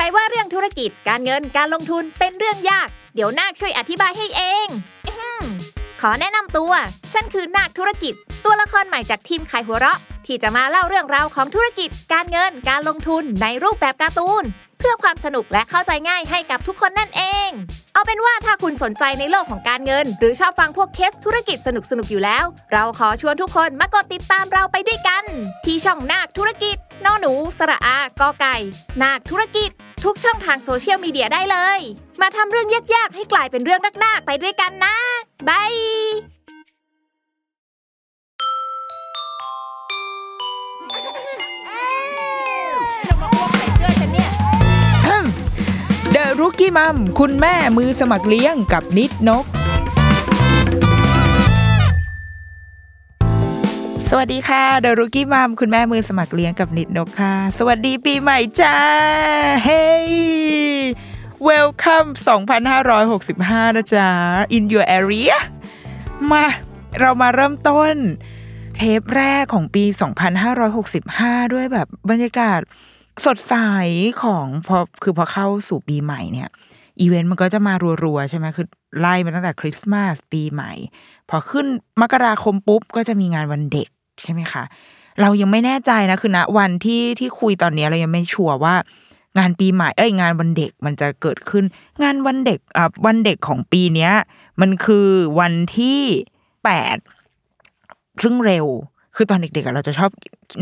ใครว่าเรื่องธุรกิจการเงินการลงทุนเป็นเรื่องยากเดี๋ยวนาคช่วยอธิบายให้เองขอแนะนำตัวฉันคือนาคธุรกิจตัวละครใหม่จากทีมขายหัวเราะที่จะมาเล่าเรื่องราวของธุรกิจการเงินการลงทุนในรูปแบบการ์ตูนเพื่อความสนุกและเข้าใจง่ายให้กับทุกคนนั่นเองเอาเป็นว่าถ้าคุณสนใจในโลกของการเงินหรือชอบฟังพวกเคสธุรกิจสนุกๆอยู่แล้วเราขอชวนทุกคนมากดติดตามเราไปด้วยกันที่ช่องนาคธุรกิจนอหนูสระอากอไก่นาคธุรกิจทุกช่องทางโซเชียลมีเดียได้เลยมาทำเรื่องยากๆให้กลายเป็นเรื่องน่าๆไปด้วยกันนะบายThe Rookie Mom คุณแม่มือสมัครเลี้ยงกับนิดนกสวัสดีค่ะ The Rookie Mom คุณแม่มือสมัครเลี้ยงกับนิดนกค่ะสวัสดีปีใหม่จ้าเฮ้ Welcome 2565 นะจ๊ะ In your area มาเรามาเริ่มต้นเทปแรกของปี2565ด้วยแบบบรรยากาศสดใสของพอเข้าสู่ปีใหม่เนี่ยอีเวนต์มันก็จะมารัวๆใช่ไหมคือไล่มาตั้งแต่คริสต์มาสปีใหม่พอขึ้นมกราคมปุ๊บก็จะมีงานวันเด็กใช่ไหมคะเรายังไม่แน่ใจนะคือณวันที่คุยตอนนี้เรายังไม่ชัวร์ว่างานปีใหม่งานวันเด็กมันจะเกิดขึ้นงานวันเด็กวันเด็กของปีนี้มันคือวันที่8ซึ่งเร็วคือตอนเด็กๆเราจะชอบ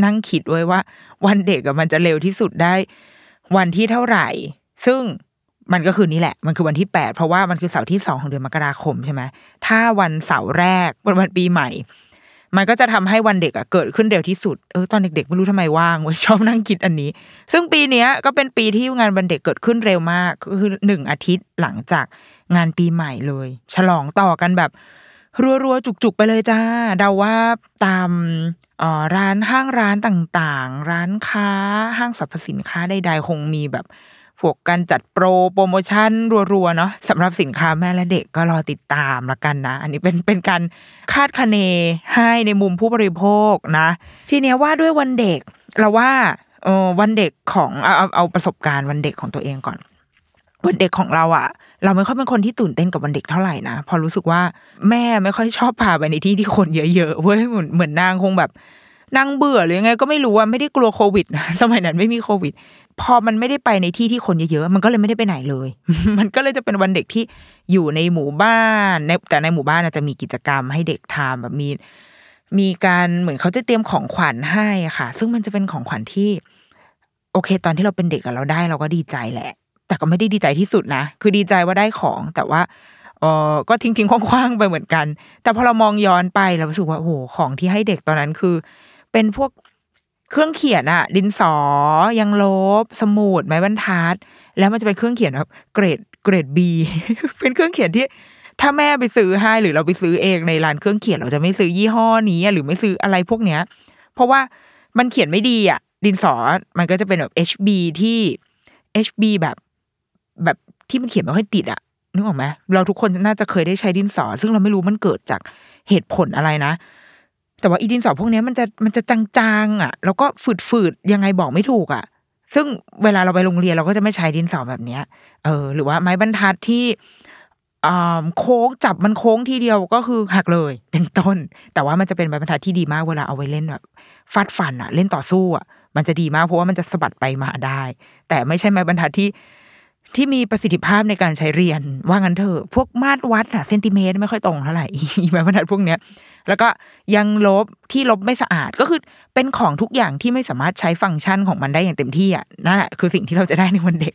นั่งคิดไว้ว่าวันเด็กมันจะเร็วที่สุดได้วันที่เท่าไหร่ซึ่งมันก็คือนี่แหละมันคือวันที่8เพราะว่ามันคือเสาร์ที่2ของเดือนมกราคมใช่ไหมถ้าวันเสาร์แรกวันปีใหม่มันก็จะทำให้วันเด็กเกิดขึ้นเร็วที่สุดตอนเด็กๆไม่รู้ทำไมว่างเว้ยชอบนั่งคิดอันนี้ซึ่งปีนี้ก็เป็นปีที่งานวันเด็กเกิดขึ้นเร็วมากคือ1อาทิตย์หลังจากงานปีใหม่เลยฉลองต่อกันแบบรัวๆจุกๆไปเลยจ้าเดาว่าตามร้านห้างร้านต่างๆร้านค้าห้างสรรพสินค้าใดๆคงมีแบบพวกการจัดโปรโมชั่นรัวๆเนาะสำหรับสินค้าแม่และเด็กก็รอติดตามละกันนะอันนี้เป็นการคาดคะเนให้ในมุมผู้บริโภคนะทีนี้ว่าด้วยวันเด็กเราว่าวันเด็กของเอาประสบการณ์วันเด็กของตัวเองก่อนวันเด็กของเราอะเราไม่ค่อยเป็นคนที่ตื่นเต้นกับวันเด็กเท่าไหร่นะพอรู้สึกว่าแม่ไม่ค่อยชอบพาไปในที่ที่คนเยอะๆเว้ยเหมือนนางคงแบบนางเบื่อหรือยังไงก็ไม่รู้ว่าไม่ได้กลัวโควิดนะสมัยนั้นไม่มีโควิดพอมันไม่ได้ไปในที่ที่คนเยอะๆมันก็เลยไม่ได้ไปไหนเลย มันก็เลยจะเป็นวันเด็กที่อยู่ในหมู่บ้านแต่ในหมู่บ้านจะมีกิจกรรมให้เด็กทำแบบมีการเหมือนเขาจะเตรียมของขวัญให้ค่ะซึ่งมันจะเป็นของขวัญที่โอเคตอนที่เราเป็นเด็กเราได้เราก็ดีใจแหละแต่ก็ไม่ได้ดีใจที่สุดนะคือดีใจว่าได้ของแต่ว่าก็ทิ้งคว่างๆไปเหมือนกันแต่พอเรามองย้อนไปเรารู้สึกว่าโอ้โหของที่ให้เด็กตอนนั้นคือเป็นพวกเครื่องเขียนอะดินสอยังลบสมุดไม้บรรทัดแล้วมันจะเป็นเครื่องเขียนแบบเกรด B เป็นเครื่องเขียนที่ถ้าแม่ไปซื้อให้หรือเราไปซื้อเองในร้านเครื่องเขียนเราจะไม่ซื้อยี่ห้อนี้หรือไม่ซื้ออะไรพวกเนี้ยเพราะว่ามันเขียนไม่ดีอะดินสอมันก็จะเป็นแบบ HB ที่ HB แบบที่มันเขียนไม่ค่อยติดอะนึกออกไหมเราทุกคนน่าจะเคยได้ใช้ดินสอซึ่งเราไม่รู้มันเกิดจากเหตุผลอะไรนะแต่ว่าอีดินสอพวกนี้มันจะจางๆอ่ะแล้วก็ฝืดยังไงบอกไม่ถูกอ่ะซึ่งเวลาเราไปโรงเรียนเราก็จะไม่ใช้ดินสอแบบเนี้ยหรือว่าไม้บรรทัดที่โค้งจับมันโค้งทีเดียวก็คือหักเลยเป็นต้นแต่ว่ามันจะเป็นไม้บรรทัดที่ดีมากเวลาเอาไว้เล่นแบบฟาดฟันอ่ะเล่นต่อสู้อ่ะมันจะดีมากเพราะว่ามันจะสะบัดไปมาได้แต่ไม่ใช่ไม้บรรทัดที่มีประสิทธิภาพในการใช้เรียนว่างั้นเถอะพวกมาตรวัดเซนติเมตรไม่ค่อยตรงเท่าไหร่ไม้บรรทัดพวกเนี้ยแล้วก็ยังลบที่ลบไม่สะอาดก็คือเป็นของทุกอย่างที่ไม่สามารถใช้ฟังก์ชันของมันได้อย่างเต็มที่อ่ะนั่นแหละคือสิ่งที่เราจะได้ในวันเด็ก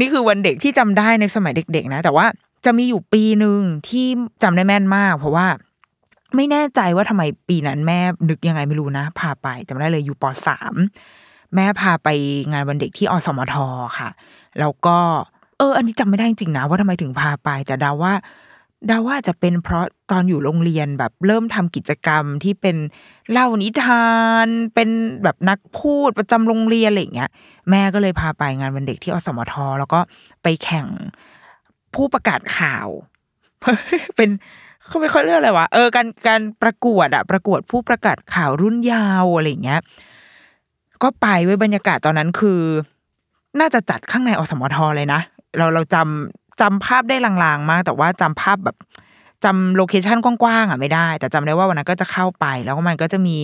นี่คือวันเด็กที่จำได้ในสมัยเด็กๆนะแต่ว่าจะมีอยู่ปีนึงที่จำได้แม่นมากเพราะว่าไม่แน่ใจว่าทำไมปีนั้นแม่นึกยังไงไม่รู้นะพาไปจำได้เลยอยู่ป.3 แม่พาไปงานวันเด็กที่อสมทค่ะแล้วก็อันนี้จำไม่ได้จริงๆนะว่าทำไมถึงพาไปแต่เดาว่าจะเป็นเพราะตอนอยู่โรงเรียนแบบเริ่มทำกิจกรรมที่เป็นเล่านิทานเป็นแบบนักพูดประจำโรงเรียนอะไรอย่างเงี้ยแม่ก็เลยพาไปงานวันเด็กที่อสมทแล้วก็ไปแข่งผู้ประกาศข่าวเป็นเขาไม่ค่อยเรื่องอะไรวะการประกวดอะประกวดผู้ประกาศข่าวรุ่นยาวอะไรอย่างเงี้ยก็ไปไว้บรรยากาศตอนนั้นคือน่าจะจัดข้างในอสมทเลยนะเราจำภาพได้ลางๆมากแต่ว่าจำภาพแบบจำโลเคชั่นกว้างๆอ่ะไม่ได้แต่จำได้ว่าวันนั้นก็จะเข้าไปแล้วก็มันก็จะมี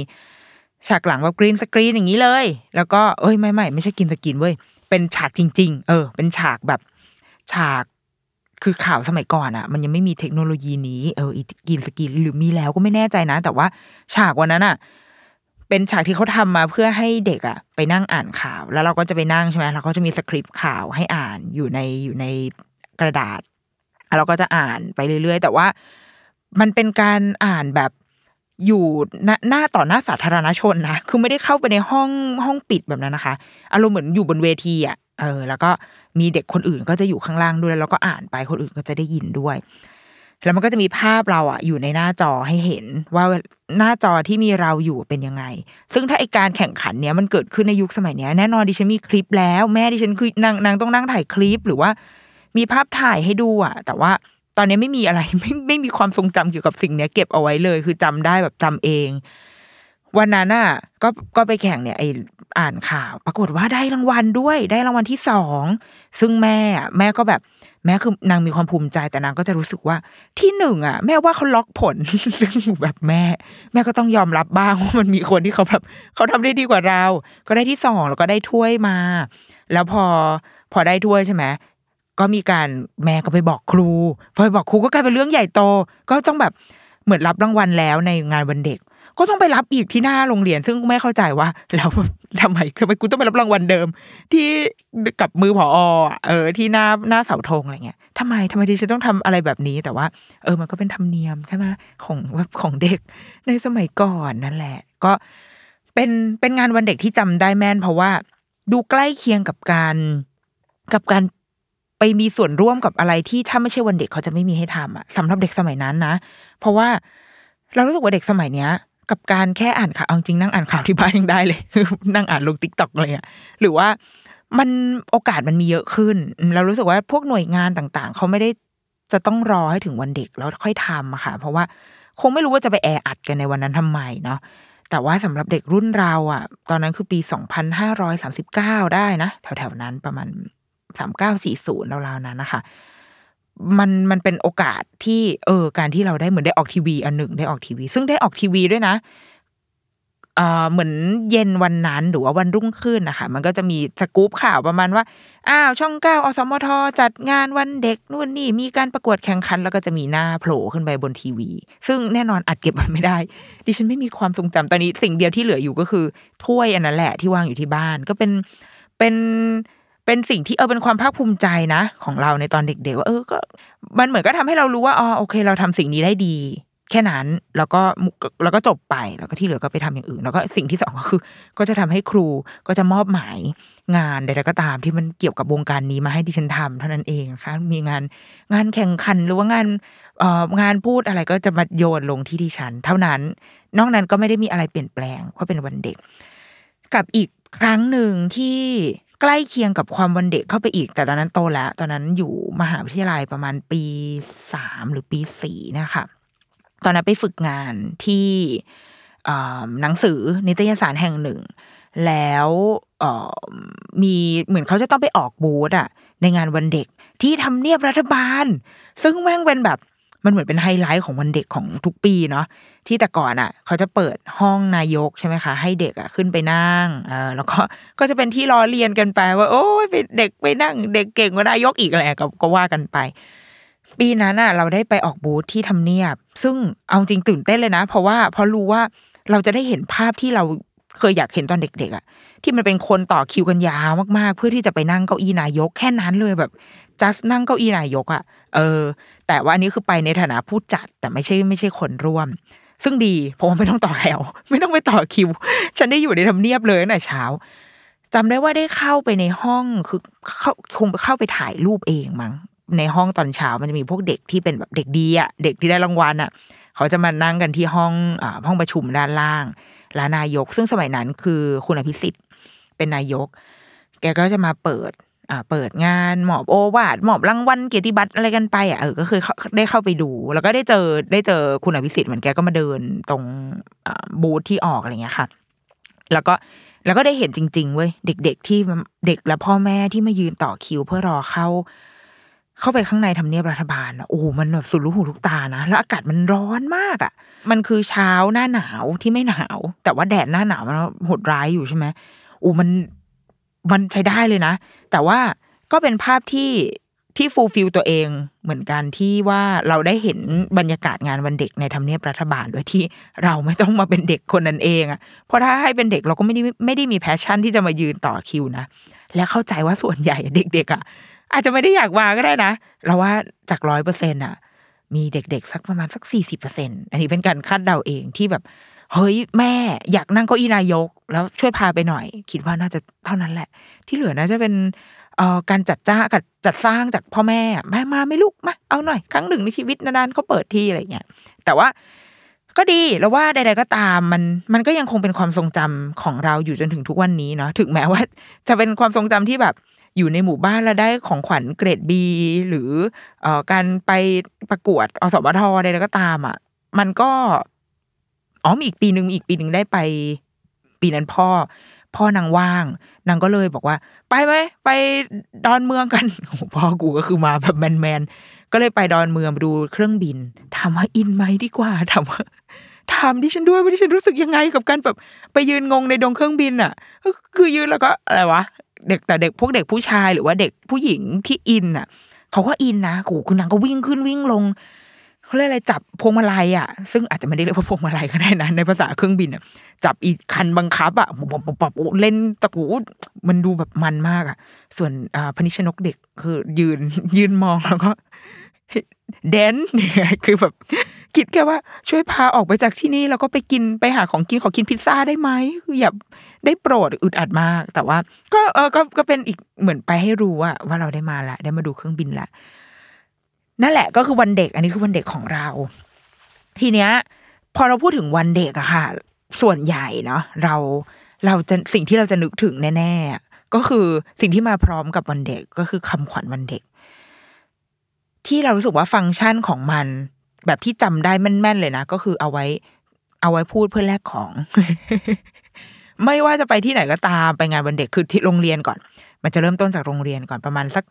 ฉากหลังแบบกรีนสกรีนอย่างนี้เลยแล้วก็ไม่ใช่กรีนสกรีนเว้ยเป็นฉากจริงๆเป็นฉากแบบฉากคือข่าวสมัยก่อนอ่ะมันยังไม่มีเทคโนโลยีนี้กรีนสกรีนหรือมีแล้วก็ไม่แน่ใจนะแต่ว่าฉากวันนั้นอ่ะเป็นฉากที่เขาทำมาเพื่อให้เด็กอ่ะไปนั่งอ่านข่าวแล้วเราก็จะไปนั่งใช่ไหมแล้วเขาจะมีสคริปต์ข่าวให้อ่านอยู่ในกระดาษเราก็จะอ่านไปเรื่อยๆแต่ว่ามันเป็นการอ่านแบบอยู่หน้าต่อหน้าสาธารณชนนะคือไม่ได้เข้าไปในห้องปิดแบบนั้นนะคะอารมณ์เหมือนอยู่บนเวทีอ่ะแล้วก็มีเด็กคนอื่นก็จะอยู่ข้างล่างด้วยแล้วก็อ่านไปคนอื่นก็จะได้ยินด้วยแล้วมันก็จะมีภาพเราอ่ะอยู่ในหน้าจอให้เห็นว่าหน้าจอที่มีเราอยู่เป็นยังไงซึ่งถ้าไอการแข่งขันเนี้ยมันเกิดขึ้นในยุคสมัยเนี้ยแน่นอนดิฉันมีคลิปแล้วแม่ดิฉันคือนางต้องนั่งถ่ายคลิปหรือว่ามีภาพถ่ายให้ดูอ่ะแต่ว่าตอนนี้ไม่มีอะไรไม่มีความทรงจำเกี่ยวกับสิ่งเนี้ยเก็บเอาไว้เลยคือจำได้แบบจำเองวันนั้นอ่ะก็ไปแข่งเนี่ยไออ่านข่าวปรากฏว่าได้รางวัลด้วยได้รางวัลที่2ซึ่งแม่ก็แบบแม่คือนางมีความภูมิใจแต่นางก็จะรู้สึกว่าที่1อ่ะแม่ว่าเขาล็อกผลซึ่งแบบแม่ก็ต้องยอมรับบ้างว่ามันมีคนที่เขาแบบเขาทำได้ดีกว่าเราก็ได้ที่2แล้วก็ได้ถ้วยมาแล้วพอได้ถ้วยใช่ไหมก็มีการแม่ก็ไปบอกครูพอไปบอกครูก็กลายเป็นเรื่องใหญ่โตก็ต้องแบบเหมือนรับรางวัลแล้วในงานวันเด็กก็ต้องไปรับอีกที่หน้าโรงเรียนซึ่งไม่เข้าใจว่าแล้วทำไมกูต้องไปรับรางวัลเดิมที่กับมือผอที่หน้าเสาธงอะไรเงี้ยทำไมดิฉันต้องทำอะไรแบบนี้แต่ว่ามันก็เป็นธรรมเนียมใช่ไหมของเด็กในสมัยก่อนนั่นแหละก็เป็นงานวันเด็กที่จำได้แม่นเพราะว่าดูใกล้เคียงกับการไปมีส่วนร่วมกับอะไรที่ถ้าไม่ใช่วันเด็กเขาจะไม่มีให้ทำอ่ะสำหรับเด็กสมัยนั้นนะเพราะว่าเรารู้สึกว่าเด็กสมัยเนี้ยกับการแค่อ่านข่าวจริงนั่งอ่านข่าวที่บ้านยังได้เลยนั่งอ่านลง TikTok เลยอ่ะหรือว่ามันโอกาสมันมีเยอะขึ้นเรารู้สึกว่าพวกหน่วยงานต่างๆเขาไม่ได้จะต้องรอให้ถึงวันเด็กแล้วค่อยทำอะค่ะเพราะว่าคงไม่รู้ว่าจะไปแออัดกันในวันนั้นทำไมเนาะแต่ว่าสำหรับเด็กรุ่นเราอ่ะตอนนั้นคือปี2539ได้นะแถวๆนั้นประมาณ3940ราวๆนั้นนะคะมันเป็นโอกาสที่การที่เราได้เหมือนได้ออกทีวีอันหนึ่งได้ออกทีวีซึ่งได้ออกทีวีด้วยนะเหมือนเย็นวันนั้นหรือว่าวันรุ่งขึ้นนะคะมันก็จะมีสกู๊ปข่าวประมาณว่าอ้าวช่อง9อสมทจัดงานวันเด็กนู่นนี่มีการประกวดแข่งขันแล้วก็จะมีหน้าโผล่ขึ้นไปบนทีวีซึ่งแน่นอนอัดเก็บมันไม่ได้ดิฉันไม่มีความทรงจำตอนนี้สิ่งเดียวที่เหลืออยู่ก็คือถ้วยอันนั้นแหละที่วางอยู่ที่บ้านก็เป็นสิ่งที่เป็นความภาคภูมิใจนะของเราในตอนเด็กๆว่าก็มันเหมือนก็ทำให้เรารู้ว่าอ๋อโอเคเราทำสิ่งนี้ได้ดีแค่นั้นแล้วก็จบไปแล้วก็ที่เหลือก็ไปทำอย่างอื่นแล้วก็สิ่งที่สองก็คือก็จะทำให้ครูก็จะมอบหมายงานใดๆก็ตามที่มันเกี่ยวกับวงการนี้มาให้ดิฉันทำเท่านั้นเองนะคะมีงานแข่งขันหรือว่างานงานพูดอะไรก็จะมาโยนลงที่ดิฉันเท่านั้นนอกนั้นก็ไม่ได้มีอะไรเปลี่ยนแปลงเพราะเป็นวันเด็กกับอีกครั้งหนึ่งที่ใกล้เคียงกับความวันเด็กเข้าไปอีกแต่ตอนนั้นโตแล้วตอนนั้นอยู่มหาวิทยาลัยประมาณปี3หรือปี4นะคะตอนนั้นไปฝึกงานที่หนังสือนิตยสารแห่งหนึ่งแล้วมีเหมือนเขาจะต้องไปออกบูธอ่ะในงานวันเด็กที่ทำเนียบรัฐบาลซึ่งแม่งเป็นแบบมันเหมือนเป็นไฮไลท์ของวันเด็กของทุกปีเนาะที่แต่ก่อนอ่ะเขาจะเปิดห้องนายกใช่ไหมคะให้เด็กอ่ะขึ้นไปนั่งแล้วก็จะเป็นที่ล้อเลียนกันไปว่าโอ้ยเป็นเด็กไปนั่งเด็กเก่งกว่านายกอีกอะไรก็ว่ากันไปปีนั้นอ่ะเราได้ไปออกบูธที่ทำเนียบซึ่งเอาจริงตื่นเต้นเลยนะเพราะรู้ว่าเราจะได้เห็นภาพที่เราเคยอยากเห็นตอนเด็กๆอ่ะที่มันเป็นคนต่อคิวกันยาวมากๆเพื่อที่จะไปนั่งเก้าอี้นายกแค่นั้นเลยแบบจัสนั่งเก้าอี้นายกอ่ะแต่ว่าอันนี้คือไปในฐานะผู้จัดแต่ไม่ใช่คนร่วมซึ่งดีเพราะว่าไม่ต้องต่อแถวไม่ต้องไปต่อคิวฉันได้อยู่ในทำเนียบเลยตั้งแต่เช้า จำได้ว่าได้เข้าไปในห้องคือเข้าไปถ่ายรูปเองมั้งในห้องตอนเช้ามันจะมีพวกเด็กที่เป็นแบบเด็กดีอ่ะเด็กที่ได้รางวัลอ่ะเขาจะมานั่งกันที่ห้องประชุมด้านล่างและนายกซึ่งสมัยนั้นคือคุณอภิสิทธิ์เป็นนายกแกก็จะมาเปิดงานมอบโอวาทมอบรางวัลเกียรติบัตรอะไรกันไปอ่ะก็เคยได้เข้าไปดูแล้วก็ได้เจอคุณอภิสิทธิ์เหมือนแกก็มาเดินตรงบูธที่ออกอะไรเงี้ยค่ะแล้วก็ได้เห็นจริงๆเว้ยเด็กที่เด็กและพ่อแม่ที่มายืนต่อคิวเพื่อรอเข้าไปข้างในทำเนียบรัฐบาลโอ้มันแบบสุดลูกหูลูกตานะแล้วอากาศมันร้อนมากอ่ะมันคือเช้าหน้าหนาวที่ไม่หนาวแต่ว่าแดดหน้าหนาวมันโหดร้ายอยู่ใช่ไหมมันใช้ได้เลยนะแต่ว่าก็เป็นภาพที่ฟูลฟิลตัวเองเหมือนกันที่ว่าเราได้เห็นบรรยากาศงานวันเด็กในทำเนียบรัฐบาลโดยที่เราไม่ต้องมาเป็นเด็กคนนั้นเองอ่ะเพราะถ้าให้เป็นเด็กเราก็ไม่ได้มีแพชชั่นที่จะมายืนต่อคิวนะและเข้าใจว่าส่วนใหญ่เด็กๆอ่ะอาจจะไม่ได้อยากมาก็ได้นะเราว่าจาก 100% อ่ะมีเด็กๆสักประมาณสัก 40% อันนี้เป็นการคาดเดาเองที่แบบเฮ้ยแม่อยากนั่งเก้าอี้นายกแล้วช่วยพาไปหน่อยคิดว่าน่าจะเท่านั้นแหละที่เหลือน่าจะเป็นการจัดสร้างจากพ่อแม่มาไม่ลูกมาเอาหน่อยครั้งหนึ่งในชีวิตนานๆเขาเปิดที่อะไรเงี้ยแต่ว่าก็ดีแล้วว่าใดๆก็ตามมันก็ยังคงเป็นความทรงจำของเราอยู่จนถึงทุกวันนี้เนาะถึงแม้ว่าจะเป็นความทรงจำที่แบบอยู่ในหมู่บ้านแล้วได้ของขวัญเกรด B หรือการไปประกวดอสมทใดๆก็ตามอ่ะมันก็มีอีกปีนึงได้ไปปีนั้นพ่อนางว่างนางก็เลยบอกว่าไปไหมไปดอนเมืองกันพ่อกูก็คือมาแบบแมนๆก็เลยไปดอนเมืองดูเครื่องบินถามว่าอินไหมดีกว่าถามดิฉันด้วยว่าดิฉันรู้สึกยังไงกับการแบบไปยืนงงในดงเครื่องบินอ่ะคือยืนแล้วก็อะไรวะเด็กพวกเด็กผู้ชายหรือว่าเด็กผู้หญิงที่อินอ่ะเขาก็อินนะกูคือนางก็วิ่งขึ้นวิ่งลงเขาเรียกอะไรจับพวงมาลัยอ่ะซึ่งอาจจะไม่ได้เรียกว่าพวงมาลัยก็ได้นะในภาษาเครื่องบินอ่ะจับอีกคันบังคับอ่ะปอบเล่นตะกูมันดูแบบมันมากอ่ะส่วนพนิชนกเด็กคือยืนมองแล้วก็แดนคือแบบคิดแค่ว่าช่วยพาออกไปจากที่นี่แล้วก็ไปหาของกินขอกินพิซซ่าได้ไหมคืออย่าได้โปรดอึดอัดมากแต่ว่าก็เป็นอีกเหมือนไปให้รู้ว่าเราได้มาละได้มาดูเครื่องบินละนั่นแหละก็คือวันเด็กอันนี้คือวันเด็กของเราทีเนี้ยพอเราพูดถึงวันเด็กอะค่ะส่วนใหญ่เนาะเราจะสิ่งที่เราจะนึกถึงแน่ๆก็คือสิ่งที่มาพร้อมกับวันเด็กก็คือคำขวัญวันเด็กที่เรารู้สึกว่าฟังก์ชันของมันแบบที่จำได้แม่นๆเลยนะก็คือเอาไว้พูดเพื่อแลกของ ไม่ว่าจะไปที่ไหนก็ตามไปงานวันเด็กคือที่โรงเรียนก่อนมันจะเริ่มต้นจากโรงเรียนก่อนประมาณสัก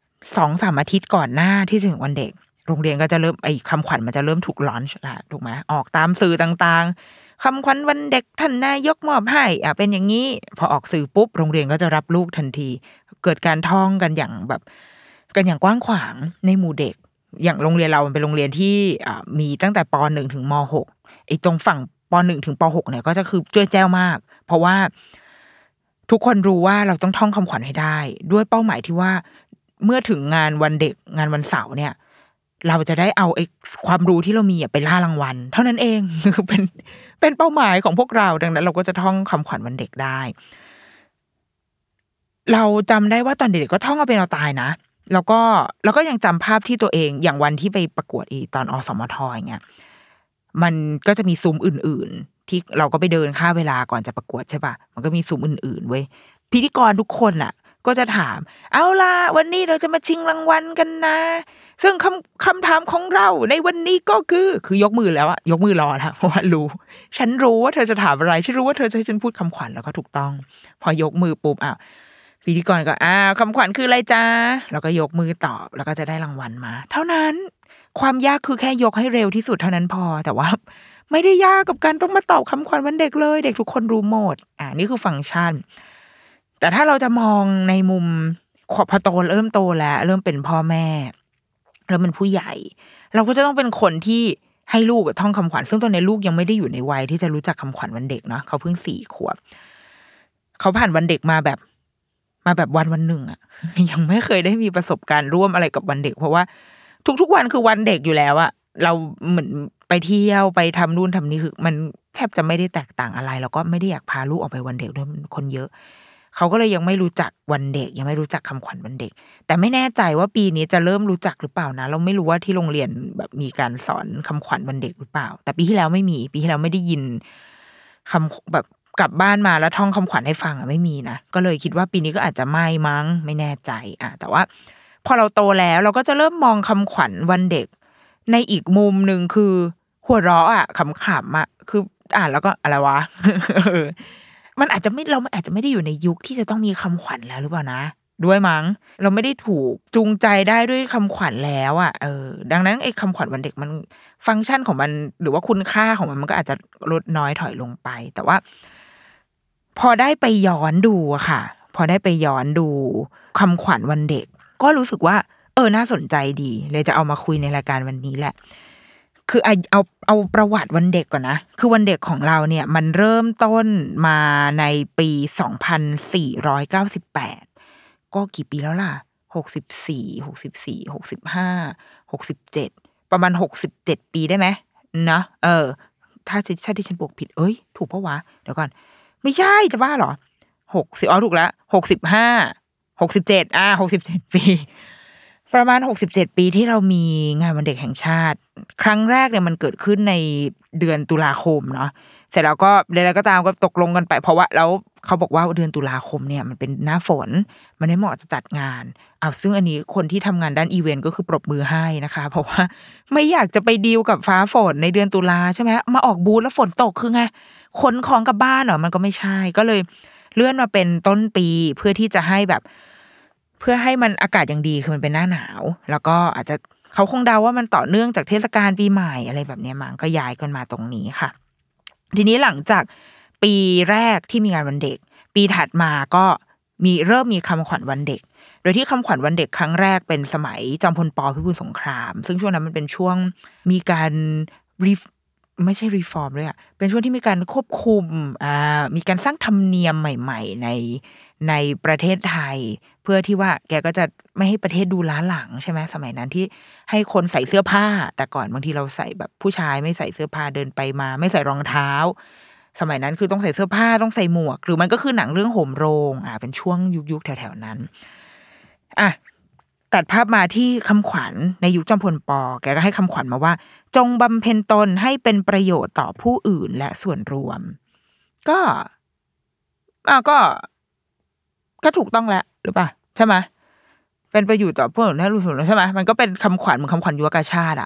2-3 อาทิตย์ก่อนหน้าที่จะถึงวันเด็กโรงเรียนก็จะเริ่มไอ้คำขวัญมันจะเริ่มถูกลอนช์ละถูกไหมออกตามสื่อต่างๆคำขวัญวันเด็กท่านนายกมอบให้เป็นอย่างนี้พอออกสื่อปุ๊บโรงเรียนก็จะรับลูกทันทีเกิดการท่องกันอย่างแบบกันอย่างกว้างขวางในหมู่เด็กอย่างโรงเรียนเรามันเป็นโรงเรียนที่มีตั้งแต่ป .1 ถึงม .6 ไอ้ตรงฝั่งป .1 ถึงป .6 เนี่ยก็จะคือจ้วยแจ้วมากเพราะว่าทุกคนรู้ว่าเราต้องท่องคำขวัญให้ได้ด้วยเป้าหมายที่ว่าเมื่อถึงงานวันเด็กงานวันเสาร์เนี่ยเราจะได้เอาไอ้ความรู้ที่เรามีไปล่ารางวัลเท่านั้นเองคือเป็นเป้าหมายของพวกเราดังนั้นเราก็จะท่องคำขวัญวันเด็กได้เราจำได้ว่าตอนเด็กๆก็ท่องเอาเป็นเอาตายนะแล้วก็ยังจำภาพที่ตัวเองอย่างวันที่ไปประกวดอีตอนอสมทอย่างเงี้ยมันก็จะมีซุ้มอื่นๆที่เราก็ไปเดินค่าเวลาก่อนจะประกวดใช่ป่ะมันก็มีซุ้มอื่นๆเว้ยพิธีกรทุกคนอ่ะก็จะถามเอาล่ะวันนี้เราจะมาชิงรางวัลกันนะซึ่งคำถามของเราในวันนี้ก็คือยกมือแล้วยกมือรอแล้วเพราะว่ารู้ฉันรู้ว่าเธอจะถามอะไรฉันรู้ว่าเธอจะให้ฉันพูดคำขวัญแล้วก็ถูกต้องพอยกมือปุ๊บพิธีกรก็คำขวัญคืออะไรจ้าแล้วก็ยกมือตอบแล้วก็จะได้รางวัลมาเท่านั้นความยากคือแค่ยกให้เร็วที่สุดเท่านั้นพอแต่ว่าไม่ได้ยากกับการต้องมาตอบคำขวัญวันเด็กเลยเด็กทุกคนรู้หมดนี่คือฟังก์ชันแต่ถ้าเราจะมองในมุมพอโตเริ่มโตแล้วเริ่มเป็นพ่อแม่แล้วเป็นผู้ใหญ่เราก็จะต้องเป็นคนที่ให้ลูกท่องคำขวัญซึ่งตอนนี้ลูกยังไม่ได้อยู่ในวัยที่จะรู้จักคำขวัญวันเด็กเนาะเขาเพิ่ง4 ขวบเขาผ่านวันเด็กมาแบบวันหนึ่งยังไม่เคยได้มีประสบการณ์ร่วมอะไรกับวันเด็กเพราะว่าทุกๆวันคือวันเด็กอยู่แล้วเราเหมือนไปเที่ยวไปทำนู่นทำนี่คือมันแทบจะไม่ได้แตกต่างอะไรแล้วก็ไม่ได้อยากพาลูกออกไปวันเด็กด้วยคนเยอะ เขาก็เลยยังไม่รู้จักวันเด็กยังไม่รู้จักคำขวัญวันเด็กแต่ไม่แน่ใจว่าปีนี้จะเริ่มรู้จักหรือเปล่านะเราไม่รู้ว่าที่โรงเรียนแบบมีการสอนคำขวัญวันเด็กหรือเปล่าแต่ปีที่แล้วไม่มีปีที่แล้วไม่ได้ยินคำแบบกลับบ้านมาแล้วท่องคำขวัญให้ฟังไม่มีนะก็เลยคิดว่าปีนี้ก็อาจจะไม่มั้งไม่แน่ใจแต่ว่าพอเราโตแล้วเราก็จะเริ่มมองคำขวัญวันเด็กในอีกมุมนึงคือหัวเราะขำๆคือแล้วก็อะไรวะ มันอาจจะไม่เราอาจจะไม่ได้อยู่ในยุคที่จะต้องมีคำขวัญแล้วหรือเปล่านะด้วยมั้งเราไม่ได้ถูกจูงใจได้ด้วยคำขวัญแล้วดังนั้นไอ้คำขวัญวันเด็กมันฟังก์ชันของมันหรือว่าคุณค่าของมันก็อาจจะลดน้อยถอยลงไปแต่ว่าพอได้ไปย้อนดูค่ะพอได้ไปย้อนดูคำขวัญวันเด็กก็รู้สึกว่าน่าสนใจดีเลยจะเอามาคุยในรายการวันนี้แหละคือเอาประวัติวันเด็กก่อนนะคือวันเด็กของเราเนี่ยมันเริ่มต้นมาในปี 2498 ก็กี่ปีแล้วล่ะ64 65 67ประมาณ67ปีได้ไหมนะถ้าที่ฉันบอกผิดถูกปะวะเดี๋ยวก่อนไม่ใช่จะว่าเหรอ60ถูกแล้ว65 6767ปีประมาณ67ปีที่เรามีงานวันเด็กแห่งชาติครั้งแรกเนี่ยมันเกิดขึ้นในเดือนตุลาคมเนาะเสร็จแล้วก็อะไรก็ตามก็ตกลงกันไปเพราะว่าแล้วเขาบอกว่าเดือนตุลาคมเนี่ยมันเป็นหน้าฝนมันไม่เหมาะจะจัดงานซึ่งอันนี้คนที่ทำงานด้านอีเวนต์ก็คือปรบมือให้นะคะเพราะว่าไม่อยากจะไปดีลกับฟ้าฝนในเดือนตุลาใช่ไหมมาออกบูธแล้วฝนตกคือไงขนของกลับบ้านเหรอมันก็ไม่ใช่ก็เลยเลื่อนมาเป็นต้นปีเพื่อที่จะให้แบบเพื่อให้มันอากาศยังดีคือมันเป็นหน้าหนาวแล้วก็อาจจะเขาคงเดาว่ามันต่อเนื่องจากเทศกาลปีใหม่อะไรแบบนี้มั้งก็ย้ายกันมาตรงนี้ค่ะทีนี้หลังจากปีแรกที่มีงานวันเด็กปีถัดมาก็มีเริ่มมีคำขวัญวันเด็กโดยที่คำขวัญวันเด็กครั้งแรกเป็นสมัยจอมพลป.พิบูลสงครามซึ่งช่วงนั้นมันเป็นช่วงมีการไม่ใช่รีฟอร์มเลยเป็นช่วงที่มีการควบคุมมีการสร้างธรรมเนียมใหม่ๆในประเทศไทยเพื่อที่ว่าแกก็จะไม่ให้ประเทศดูล้าหลังใช่มั้ยสมัยนั้นที่ให้คนใส่เสื้อผ้าแต่ก่อนบางทีเราใส่แบบผู้ชายไม่ใส่เสื้อผ้าเดินไปมาไม่ใส่รองเท้าสมัยนั้นคือต้องใส่เสื้อผ้าต้องใส่หมวกหรือมันก็คือหนังเรื่องโหมโรงเป็นช่วงยุคๆแถวๆนั้นตัดภาพมาที่คำขวัญในยุคจอมพลป.แกก็ให้คำขวัญมาว่าจงบำเพ็ญตนให้เป็นประโยชน์ต่อผู้อื่นและส่วนรวมก็ถูกต้องแล้วหรือเปล่าใช่ไหมเป็นประโยชน์ต่อผู้อื่นและส่วนรวมใช่ไหมมันก็เป็นคำขวัญเหมือนคำขวัญยุวกาชาติ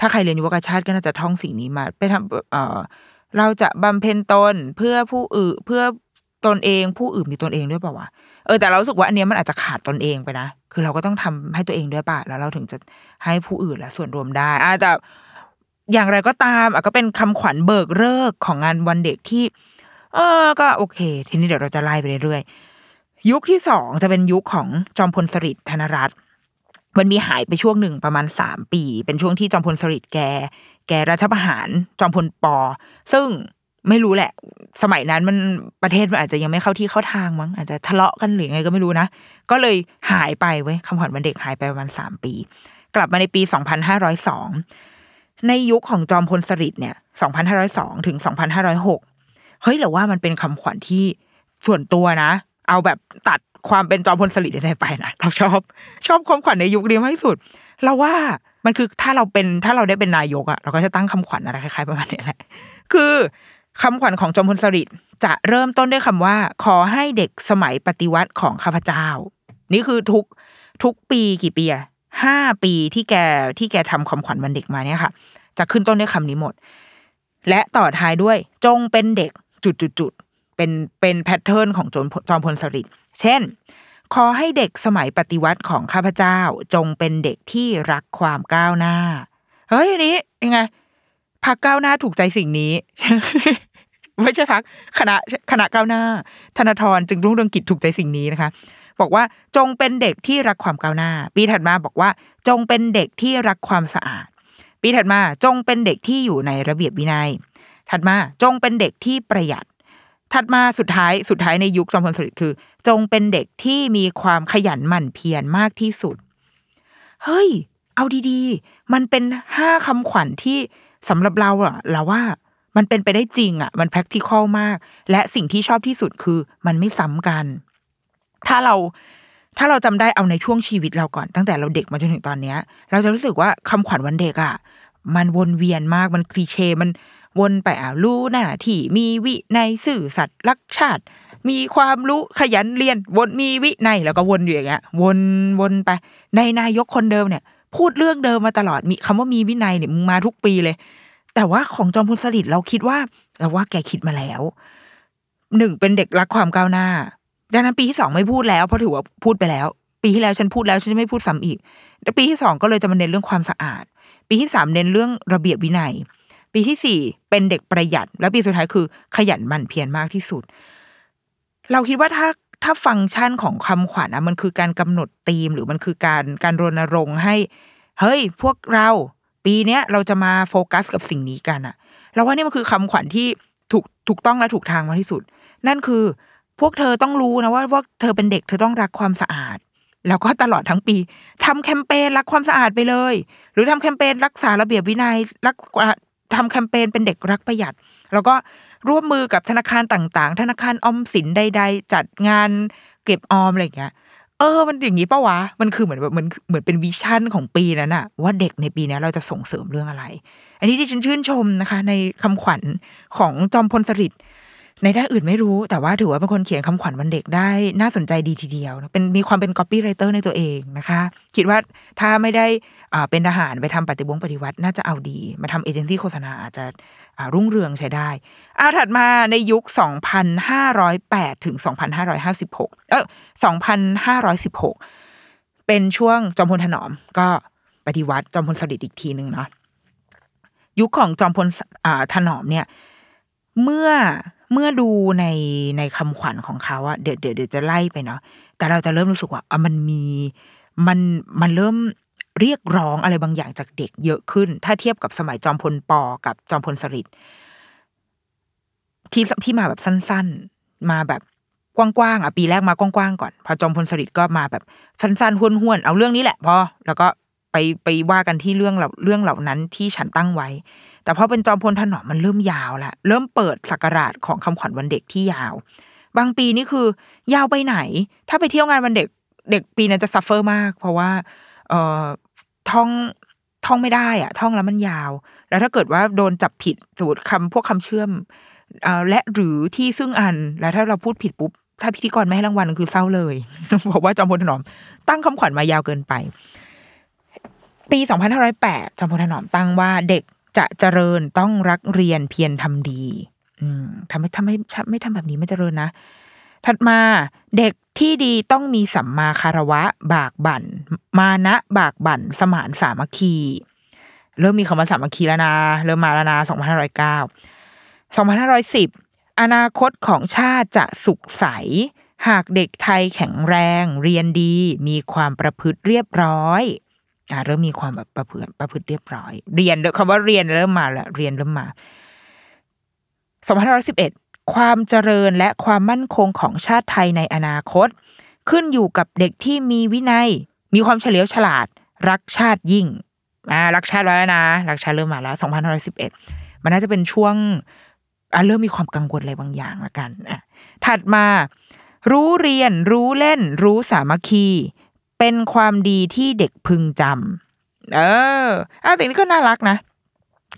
ถ้าใครเรียนยุวกาชาติก็น่าจะท่องสิ่งนี้มาไปทำเราจะบำเพ็ญตนเพื่อผู้อื่นเพื่อตนเองผู้อื่นมีตนเองด้วยเปล่าวะแต่เรารู้สึกว่าอันเนี้ยมันอาจจะขาดตนเองไปนะคือเราก็ต้องทำให้ตัวเองด้วยป่ะแล้วเราถึงจะให้ผู้อื่นและส่วนรวมได้แต่อย่างไรก็ตามก็เป็นคำขวัญเบิกเลิกของงานวันเด็กที่ก็โอเคทีนี้เดี๋ยวเราจะไล่ไปเรื่อยๆยุคที่2จะเป็นยุคของจอมพลสฤษดิ์ธนรัตน์มันมีหายไปช่วงหนึ่งประมาณ3ปีเป็นช่วงที่จอมพลสฤษดิ์แกรัฐประหารจอมพลป.ซึ่งไม่รู้แหละสมัยนั้นมันประเทศมันอาจจะยังไม่เข้าที่เข้าทางมั้งอาจจะทะเลาะกันหรือไงก็ไม่รู้นะก็เลยหายไปเว้ยคำขวัญวันเด็กหายไปประมาณ3ปีกลับมาในปี2502ในยุคของจอมพลสฤษดิ์เนี่ย2502ถึง2506เฮ้ยหรือว่ามันเป็นคำขวัญที่ส่วนตัวนะเอาแบบตัดความเป็นจอมพลสฤษดิ์ได้ไปนะเราชอบคำขวัญในยุคนี้มากที่สุดเราว่ามันคือถ้าเราได้เป็นนายกเราก็จะตั้งคำขวัญอะไรคล้ายๆประมาณนี้แหละคือคำขวัญของจอมพลสฤษดิ์จะเริ่มต้นด้วยคำว่าขอให้เด็กสมัยปฏิวัติของข้าพเจ้านี่คือทุกปีกี่ปี5ปีที่แกทำคำขวัญวันเด็กมาเนี่ยค่ะจะขึ้นต้นด้วยคำนี้หมดและต่อท้ายด้วยจงเป็นเด็กจุดๆเป็นแพทเทิร์นของจอมพลสฤษดิ์เช่นขอให้เด็กสมัยปฏิวัติของข้าพเจ้าจงเป็นเด็กที่รักความก้าวหน้าเฮ้ยอันนี้ยังไงพรรคก้าวหน้าถูกใจสิ่งนี้ ไม่ใช่พรรคคณะก้าวหน้าธนาธรจึงรุ่งเรืองกิจถูกใจสิ่งนี้นะคะบอกว่าจงเป็นเด็กที่รักความก้าวหน้าปีถัดมาบอกว่าจงเป็นเด็กที่รักความสะอาดปีถัดมาจงเป็นเด็กที่อยู่ในระเบียบวินัยถัดมาจงเป็นเด็กที่ประหยัดถัดมาสุดท้ายในยุคจอมพลสฤษดิ์คือจงเป็นเด็กที่มีความขยันหมั่นเพียรมากที่สุดเฮ้ยเอาดีๆมันเป็น5คำขวัญที่สำหรับเราเราว่า มันเป็นไปได้จริงอ่ะมัน practical มากและสิ่งที่ชอบที่สุดคือมันไม่ซ้ำกันถ้าเราจำได้เอาในช่วงชีวิตเราก่อนตั้งแต่เราเด็กมาจนถึงตอนเนี้ยเราจะรู้สึกว่าคำขวัญวันเด็กอ่ะมันวนเวียนมากมันคลีเช่มันวนไปรู้หน้าที่มีวินัยสื่อสัตย์รักชาติมีความรู้ขยันเรียนวนมีวินัยแล้วก็วนอยู่อย่างเงี้ยวนไปในนายกคนเดิมเนี่ยพูดเรื่องเดิมมาตลอดมีคำว่ามีวินัยเนี่ยมึงมาทุกปีเลยแต่ว่าของจอมพลสฤษดิ์เราคิดว่าแกคิดมาแล้ว1เป็นเด็กรักความก้าวหน้าดังนั้นปีที่2ไม่พูดแล้วเพราะถือว่าพูดไปแล้วปีที่แล้วฉันพูดแล้วฉันจะไม่พูดซ้ำอีกแต่ปีที่2ก็เลยจะมาเน้นเรื่องความสะอาดปีที่3เน้นเรื่องระเบียบวินัยปีที่4เป็นเด็กประหยัดและปีสุดท้ายคือขยันหมั่นเพียรมากที่สุดเราคิดว่าถ้าฟังก์ชันของคำขวัญมันคือการกำหนดธีมหรือมันคือการรณรงค์ให้เฮ้ยพวกเราปีนี้เราจะมาโฟกัสกับสิ่งนี้กันอะเราว่านี่มันคือคำขวัญที่ถูกต้องและถูกทางมากที่สุดนั่นคือพวกเธอต้องรู้นะว่าพวกเธอเป็นเด็กเธอต้องรักความสะอาดแล้วก็ตลอดทั้งปีทำแคมเปญรักความสะอาดไปเลยหรือทำแคมเปญรักษาระเบียบวินัยทำแคมเปญเป็นเด็กรักประหยัดแล้วก็ร่วมมือกับธนาคารต่างๆธนาคารออมสินใดๆจัดงานเก็บออมอะไรอย่างเงี้ยมันอย่างนี้ป่ะวะมันคือเหมือนเป็นวิชั่นของปีนั้นน่ะว่าเด็กในปีนี้เราจะส่งเสริมเรื่องอะไรอันนี้ที่ฉันชื่นชมนะคะในคำขวัญของจอมพลสฤษดิ์ในด้านอื่นไม่รู้แต่ว่าถือว่าเป็นคนเขียนคำขวัญวันเด็กได้น่าสนใจดีทีเดียวเป็นมีความเป็น copywriter ในตัวเองนะคะคิดว่าถ้าไม่ได้เป็นทหารไปทำปฏิวัติน่าจะเอาดีมาทำเอเจนซี่โฆษณาอาจจะรุ่งเรืองใช้ได้ถัดมาในยุค 2,508 ถึง 2,556 2,516 เป็นช่วงจอมพลถนอมก็ปฏิวัติจอมพลสฤษดิ์อีกทีนึงเนาะยุคของจอมพลถนอมเนี่ยเมื่อดูในคำขวัญของเขาอะเดี๋ยวจะไล่ไปเนาะแต่เราจะเริ่มรู้สึกว่ามันเริ่มเรียกร้องอะไรบางอย่างจากเด็กเยอะขึ้นถ้าเทียบกับสมัยจอมพลป.กับจอมพลสฤษดิ์ที่มาแบบสั้นๆมาแบบกว้างๆปีแรกมากว้างๆก่อนพอจอมพลสฤษดิ์ก็มาแบบสั้นๆห้วนๆเอาเรื่องนี้แหละพอแล้วก็ไปว่ากันที่เรื่องเหล่านั้นที่ฉันตั้งไว้แต่พอเป็นจอมพลถนอมมันเริ่มยาวละเริ่มเปิดศักราชของคำขวัญวันเด็กที่ยาวบางปีนี่คือยาวไปไหนถ้าไปเที่ยวงานวันเด็กเด็กปีนั้นจะซัฟเฟอร์มากเพราะว่าท่องไม่ได้อะท่องแล้วมันยาวแล้วถ้าเกิดว่าโดนจับผิดสมมุติพวกคำเชื่อมและหรือที่ซึ่งอันแล้วถ้าเราพูดผิดปุ๊บถ้าพิธีกรไม่ให้รางวัลคือเศร้าเลยเพราะว่าจอมพลถนอมตั้งคำขวัญมายาวเกินไปปี 2508 จอมพลถนอมตั้งว่าเด็กจะเจริญต้องรักเรียนเพียรทำดีทำไม่ทำแบบนี้ไม่เจริญนะถัดมาเด็กที่ดีต้องมีสัมมาคารวะบากบั่นมานะบากบั่นสมานสามัคคีเริ่มมีคำว่าสามัคคีแล้วนะเริ่มมาแล้วนะ2509 2510อนาคตของชาติจะสุขใสหากเด็กไทยแข็งแรงเรียนดีมีความประพฤติเรียบร้อยเริ่มมีความแบบประพฤติเรียบร้อยเรียนคำว่าเรียนเริ่มมาละเรียนเริ่มมา2511ความเจริญและความมั่นคงของชาติไทยในอนาคตขึ้นอยู่กับเด็กที่มีวินัยมีความเฉลียวฉลาดรักชาติยิ่งรักชาติแล้วนะรักชาติเริ่มมาแล้ว2511มันน่าจะเป็นช่วงเริ่มมีความกังวลอะไรบางอย่างละกันถัดมารู้เรียนรู้เล่นรู้สามัคคีเป็นความดีที่เด็กพึงจำแต่นี่ก็น่ารักนะ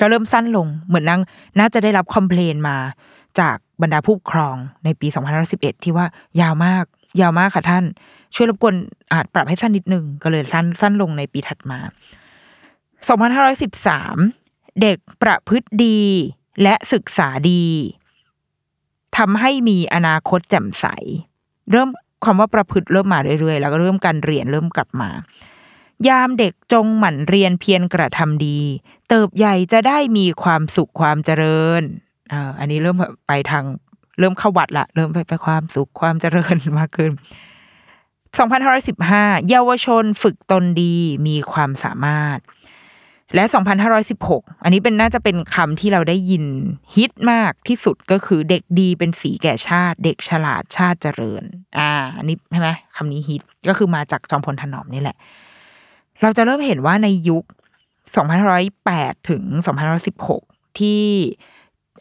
ก็เริ่มสั้นลงเหมือนนางน่าจะได้รับคอมเพลนมาจากบรรดาผู้ปกครองในปี2511ที่ว่ายาวมากยาวมากค่ะท่านช่วยรบกวนอาจปรับให้สั้นนิดนึงก็เลยสั้นลงในปีถัดมา2513เด็กประพฤติดีและศึกษาดีทำให้มีอนาคตแจ่มใสเริ่มคำว่าประพฤติเริ่มมาเรื่อยๆแล้วก็เริ่มการเรียนเริ่มกลับมายามเด็กจงหมั่นเรียนเพียรกระทำดีเติบใหญ่จะได้มีความสุขความเจริญอันนี้เริ่มไปทางเริ่มเข้าวัดละเริ่มไปความสุขความเจริญมากขึ้น2515เยาวชนฝึกตนดีมีความสามารถและ2516อันนี้เป็นน่าจะเป็นคำที่เราได้ยินฮิตมากที่สุดก็คือเด็กดีเป็นสีแก่ชาติเด็กฉลาดชาติเจริญอันนี้ใช่ไหมคำนี้ฮิตก็คือมาจากจอมพลถนอมนี่แหละเราจะเริ่มเห็นว่าในยุค2508ถึง2516ที่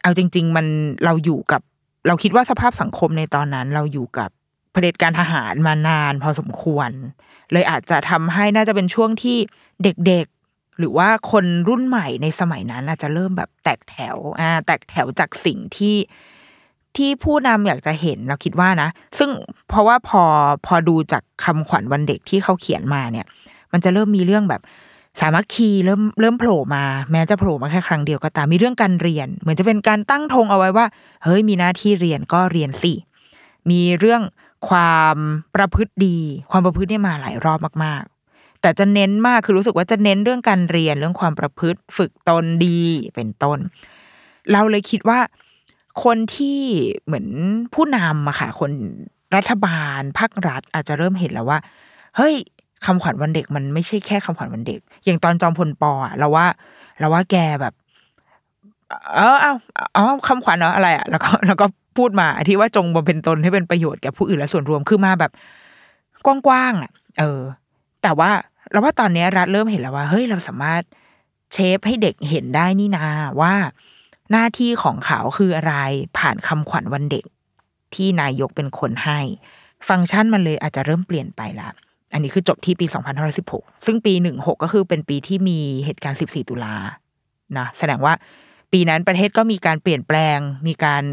เอาจริงๆมันเราอยู่กับเราคิดว่าสภาพสังคมในตอนนั้นเราอยู่กับเผด็จการทหารมานานพอสมควรเลยอาจจะทำให้น่าจะเป็นช่วงที่เด็กๆหรือว่าคนรุ่นใหม่ในสมัยนั้นอาจจะเริ่มแบบแตกแถวจากสิ่งที่ผู้นำอยากจะเห็นเราคิดว่านะซึ่งเพราะว่าพอดูจากคำขวัญวันเด็กที่เขาเขียนมาเนี่ยมันจะเริ่มมีเรื่องแบบสามัคคีเริ่มโผล่มาแม้จะโผล่มาแค่ครั้งเดียวก็ตามมีเรื่องการเรียนเหมือนจะเป็นการตั้งธงเอาไว้ว่าเฮ้ยมีหน้าที่เรียนก็เรียนสิมีเรื่องความประพฤติดีความประพฤติเนี่ยมาหลายรอบมากๆแต่จะเน้นมากคือรู้สึกว่าจะเน้นเรื่องการเรียนเรื่องความประพฤติฝึกตนดีเป็นต้นเราเลยคิดว่าคนที่เหมือนผู้นำอะค่ะคนรัฐบาลภาครัฐอาจจะเริ่มเห็นแล้วว่าเฮ้ยคำขวัญวันเด็กมันไม่ใช่แค่คำขวัญวันเด็กอย่างตอนจอมพลปอะเราว่าแกแบบเอาคำขวัญเนาะอะไรอะแล้วก็พูดมาที่ว่าจงบำเพ็ญตนให้เป็นประโยชน์แก่ผู้อื่นและส่วนรวมคือมาแบบกว้างๆอะแต่ว่าเราว่าตอนนี้รัฐเริ่มเห็นแล้วว่าเฮ้ยเราสามารถเชฟให้เด็กเห็นได้นี่นาว่าหน้าที่ของเขาคืออะไรผ่านคำขวัญวันเด็กที่นายกเป็นคนให้ฟังก์ชันมันเลยอาจจะเริ่มเปลี่ยนไปละอันนี้คือจบที่ปี2516ซึ่งปี16ก็คือเป็นปีที่มีเหตุการณ์14ตุลานะแสดงว่าปีนั้นประเทศก็มีการเปลี่ยนแปลงมีการ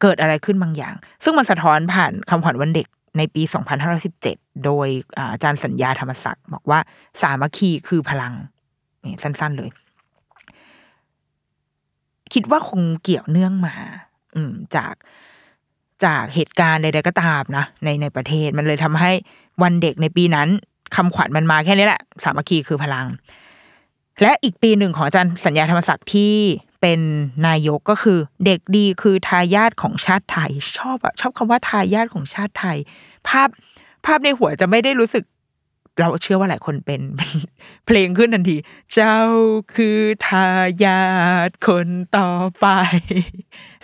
เกิดอะไรขึ้นบางอย่างซึ่งมันสะท้อนผ่านคำขวัญวันเด็กในปี2517โดยอาจารย์สัญญาธรรมศักดิ์บอกว่าสามัคคีคือพลังนี่สั้นๆเลยคิดว่าคงเกี่ยวเนื่องมาจากเหตุการณ์ใดๆก็ตามนะในประเทศมันเลยทำให้วันเด็กในปีนั้นคำขวัญมันมาแค่นี้แหละสามัคคีคือพลังและอีกปีหนึ่งของอาจารย์สัญญาธรรมศักดิ์ที่เป็นนายกก็คือเด็กดีคือทายาทของชาติไทยชอบคำว่าทายาทของชาติไทยภาพในหัวจะไม่ได้รู้สึกเราเชื่อว่าหลายคนเป็นเพลงขึ้นทันทีเจ้าคือทายาทคนต่อไป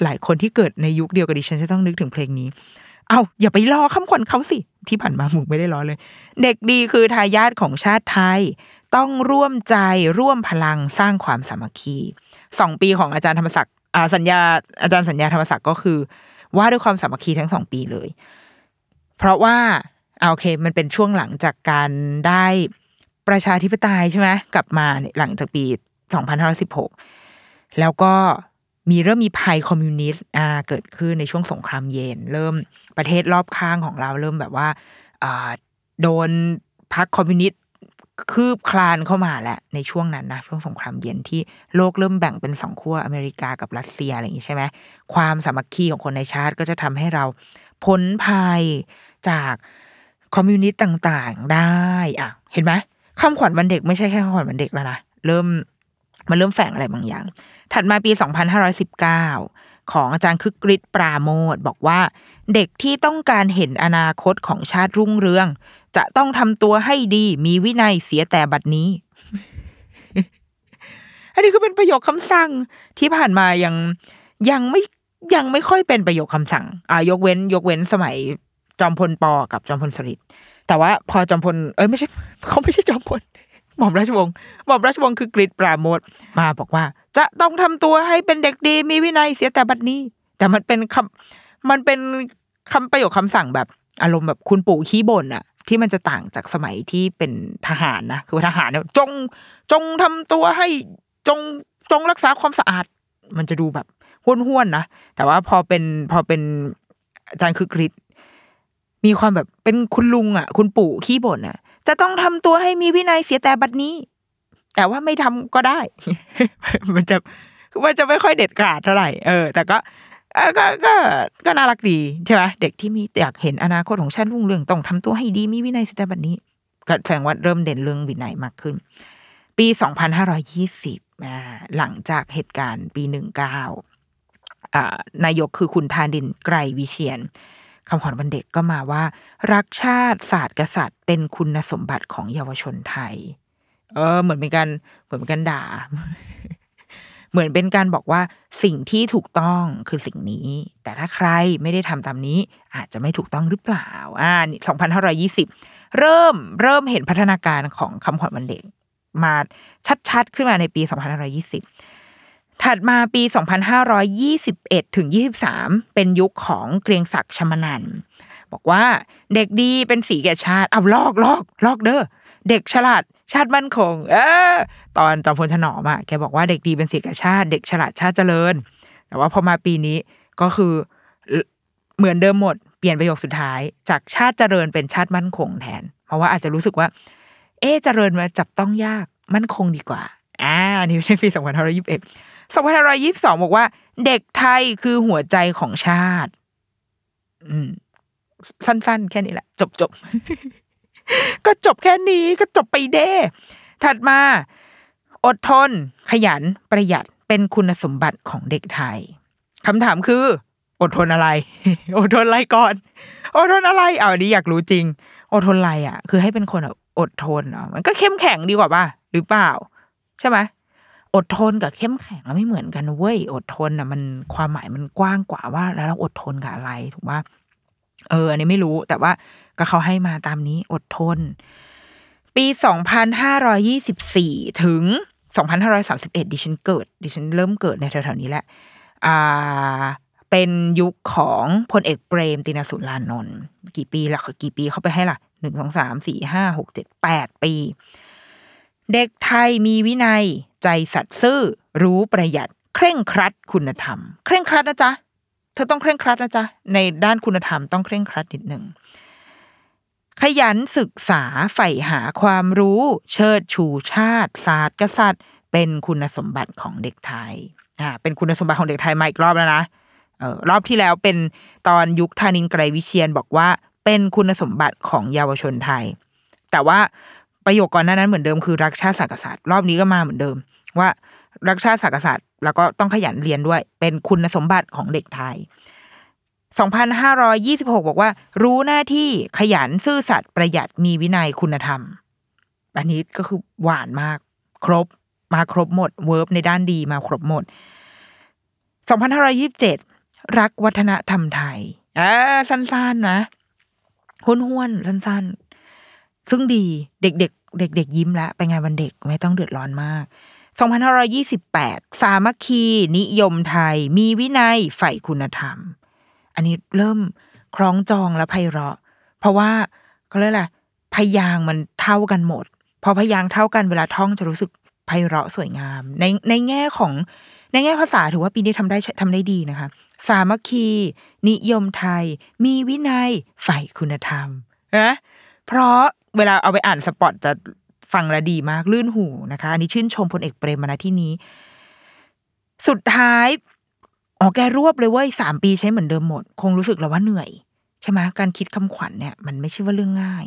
หลายคนที่เกิดในยุคเดียวกับดิฉันจะต้องนึกถึงเพลงนี้เอาอย่าไปล้อคำขวัญเขาสิที่ผ่านมาหมูไม่ได้ล้อเลยเด็กดีคือทายาทของชาติไทยต้องร่วมใจร่วมพลังสร้างความสามัคคี2ปีของอาจารย์ธรรมศักดิ์อาจารย์สัญญาธรรมศักดิ์ก็คือว่าด้วยความสามัคคีทั้ง2ปีเลยเพราะว่าโอเคมันเป็นช่วงหลังจากการได้ประชาธิปไตยใช่ไหมกลับมาหลังจากปี2516แล้วก็มีเริ่มมีภัยคอมมิวนิสต์เกิดขึ้นในช่วงสงครามเย็นเริ่มประเทศรอบข้างของเราเริ่มแบบว่าโดนพรรคคอมมิวนิสต์คืบคลานเข้ามาแหละในช่วงนั้นนะช่วงสงครามเย็นที่โลกเริ่มแบ่งเป็น2ขั้วอเมริกากับรัสเซียอะไรอย่างนี้ใช่ไหมความสามัคคีของคนในชาติก็จะทำให้เราพ้นภัยจากคอมมิวนิสต์ต่างๆได้อ่ะเห็นไหมคำขวัญวันเด็กไม่ใช่แค่คำขวัญวันเด็กแล้วนะมันเริ่มแฝงอะไรบางอย่างถัดมาปี2519ของอาจารย์คึกฤทธิ์ปราโมทบอกว่าเด็กที่ต้องการเห็นอนาคตของชาติรุ่งเรืองจะต้องทำตัวให้ดีมีวินัยเสียแต่บัดนี้ อันนี้ก็เป็นประโยคคำสั่งที่ผ่านมายังไม่ค่อยเป็นประโยคคำสั่งยกเว้นสมัยจอมพลปกับจอมพลสฤษดิ์แต่ว่าพอจอมพลไม่ใช่เขาไม่ใช่จอมพลหม่อมราชวงศ์คือกฤษปราโมทมาบอกว่าจะต้องทำตัวให้เป็นเด็กดีมีวินัยเสียแต่บัดนี้แต่มันเป็นคำประโยคคำสั่งแบบอารมณ์แบบคุณปู่ขี้บ่นอะที่มันจะต่างจากสมัยที่เป็นทหารนะคือทหารเนี่ยจงทำตัวให้จงรักษาความสะอาดมันจะดูแบบห้วนๆนะแต่ว่าพอเป็นอาจารย์คึกฤทธิ์มีความแบบเป็นคุณลุงอ่ะคุณปู่ขี้บ่นอ่ะจะต้องทำตัวให้มีวินัยเสียแต่บัดนี้แต่ว่าไม่ทำก็ได้ มันจะไม่ค่อยเด็ดขาดเท่าไหร่แต่ก็น่ารักดีใช่ไหมเด็กที่มีอยากเห็นอนาคตของชาติรุ่งเรืองต้องทำตัวให้ดีมีวินัยเสียแต่บัดนี้ก็แสดงว่าเริ่มเด่นเรื่องวินัยมากขึ้นปี2520หลังจากเหตุการณ์ปี19นายกคือคุณธานินทร์ไกรวิเชียรคำขวัญวันเด็กก็มาว่ารักชาติศาสตร์กษัตริย์เป็นคุณสมบัติของเยาวชนไทยเหมือนเป็นการด่า เหมือนเป็นการบอกว่าสิ่งที่ถูกต้องคือสิ่งนี้แต่ถ้าใครไม่ได้ทำตามนี้อาจจะไม่ถูกต้องหรือเปล่า2520เริ่มเห็นพัฒนาการของคำขวัญวันเด็กมาชัดๆขึ้นมาในปี2520 ถัดมาปี2521ถึง23เป็นยุคของเกรียงศักดิ์ชมานันท์บอกว่าเด็กดีเป็นสีแก่ชาติเอาลอกเด้อเด็กฉลาดชาติมั่นคงตอนจอมพลถนอมอ่ะแกบอกว่าเด็กดีเป็นสีแก่ชาติเด็กฉลาดชาติเจริญแต่ว่าพอมาปีนี้ก็คือเหมือนเดิมหมดเปลี่ยนประโยคสุดท้ายจากชาติเจริญเป็นชาติมั่นคงแทนเพราะว่าอาจจะรู้สึกว่าเจริญมาจับต้องยากมั่นคงดีกว่าอันนี้ในปี2521 2522บอกว่าเด็กไทยคือหัวใจของชาติสั้นๆแค่นี้แหละจบ ก็จบแค่นี้ก็จบไปเด้ถัดมาอดทนขยันประหยัดเป็นคุณสมบัติของเด็กไทยคำถามคืออดทนอะไรอดทนอะไรก่อนอดทนอะไรเอาดิอยากรู้จริงอดทนอะไรอ่ะคือให้เป็นคนแบบอดทนเนาะมันก็เข้มแข็งดีกว่าป่ะหรือเปล่าใช่ไหมอดทนกับเข้มแข็งมันไม่เหมือนกันเว้ยอดทนอ่ะมันความหมายมันกว้างกว่าว่าแล้วเราอดทนกับอะไรถูกป่ะอันนี้ไม่รู้แต่ว่าก็เขาให้มาตามนี้อดทนปี2524ถึง2531ดิฉันเริ่มเกิดในแถวๆนี้แหละเป็นยุคของพลเอกเปรมติณสูลานนท์กี่ปีเข้าไปให้ล่ะ1 2 3 4 5 6 7 8ปีเด็กไทยมีวินัยใจสัตย์ซื่อรู้ประหยัดเคร่งครัดคุณธรรมเคร่งครัดนะจ๊ะเธอต้องเคร่งครัดนะจ๊ะในด้านคุณธรรมต้องเคร่งครัดนิดนึงขยันศึกษาใฝ่หาความรู้เชิดชูชาติศาสตร์กษัตริย์เป็นคุณสมบัติของเด็กไทยเป็นคุณสมบัติของเด็กไทยมาอีกรอบแล้วนะรอบที่แล้วเป็นตอนยุคธานินทร์ไกรวิเชียรบอกว่าเป็นคุณสมบัติของเยาวชนไทยแต่ว่าประโยคก่อนหน้านั้นเหมือนเดิมคือรักชาติศาสตร์กษัตริย์รอบนี้ก็มาเหมือนเดิมว่ารักชาติศาสตร์กษัตริย์แล้วก็ต้องขยันเรียนด้วยเป็นคุณสมบัติของเด็กไทย2526บอกว่ารู้หน้าที่ขยันซื่อสัตย์ประหยัดมีวินัยคุณธรรมอันนี้ก็คือหวานมากครบมาครบหมดเวิร์บในด้านดีมาครบหมด2527รักวัฒนธรรมไทยสั้นๆนะห้วนๆสั้นๆซึ่งดีเด็กๆเด็กๆยิ้มแล้วไปงานวันเด็กไม่ต้องเดือดร้อนมาก2528สามัคคีนิยมไทยมีวินัยใฝ่คุณธรรมอันนี้เริ่มคล้องจองและไพเราะเพราะว่าเขาเรียกอะไรพยางค์มันเท่ากันหมดพอพยางค์เท่ากันเวลาท่องจะรู้สึกไพเราะสวยงามในแง่ของในแง่ภาษาถือว่าปีนี้ทำได้ดีนะคะสามัคคีนิยมไทยมีวินัยใฝ่คุณธรรมนะเพราะเวลาเอาไปอ่านสปอตจะฟังละดีมากลื่นหูนะคะอันนี้ชื่นชมพลเอกเปรมมาที่นี้สุดท้ายแกรวบเลยเว้ย3ปีใช้เหมือนเดิมหมดคงรู้สึกแล้วว่าเหนื่อยใช่ไหมการคิดคำขวัญเนี่ยมันไม่ใช่ว่าเรื่องง่าย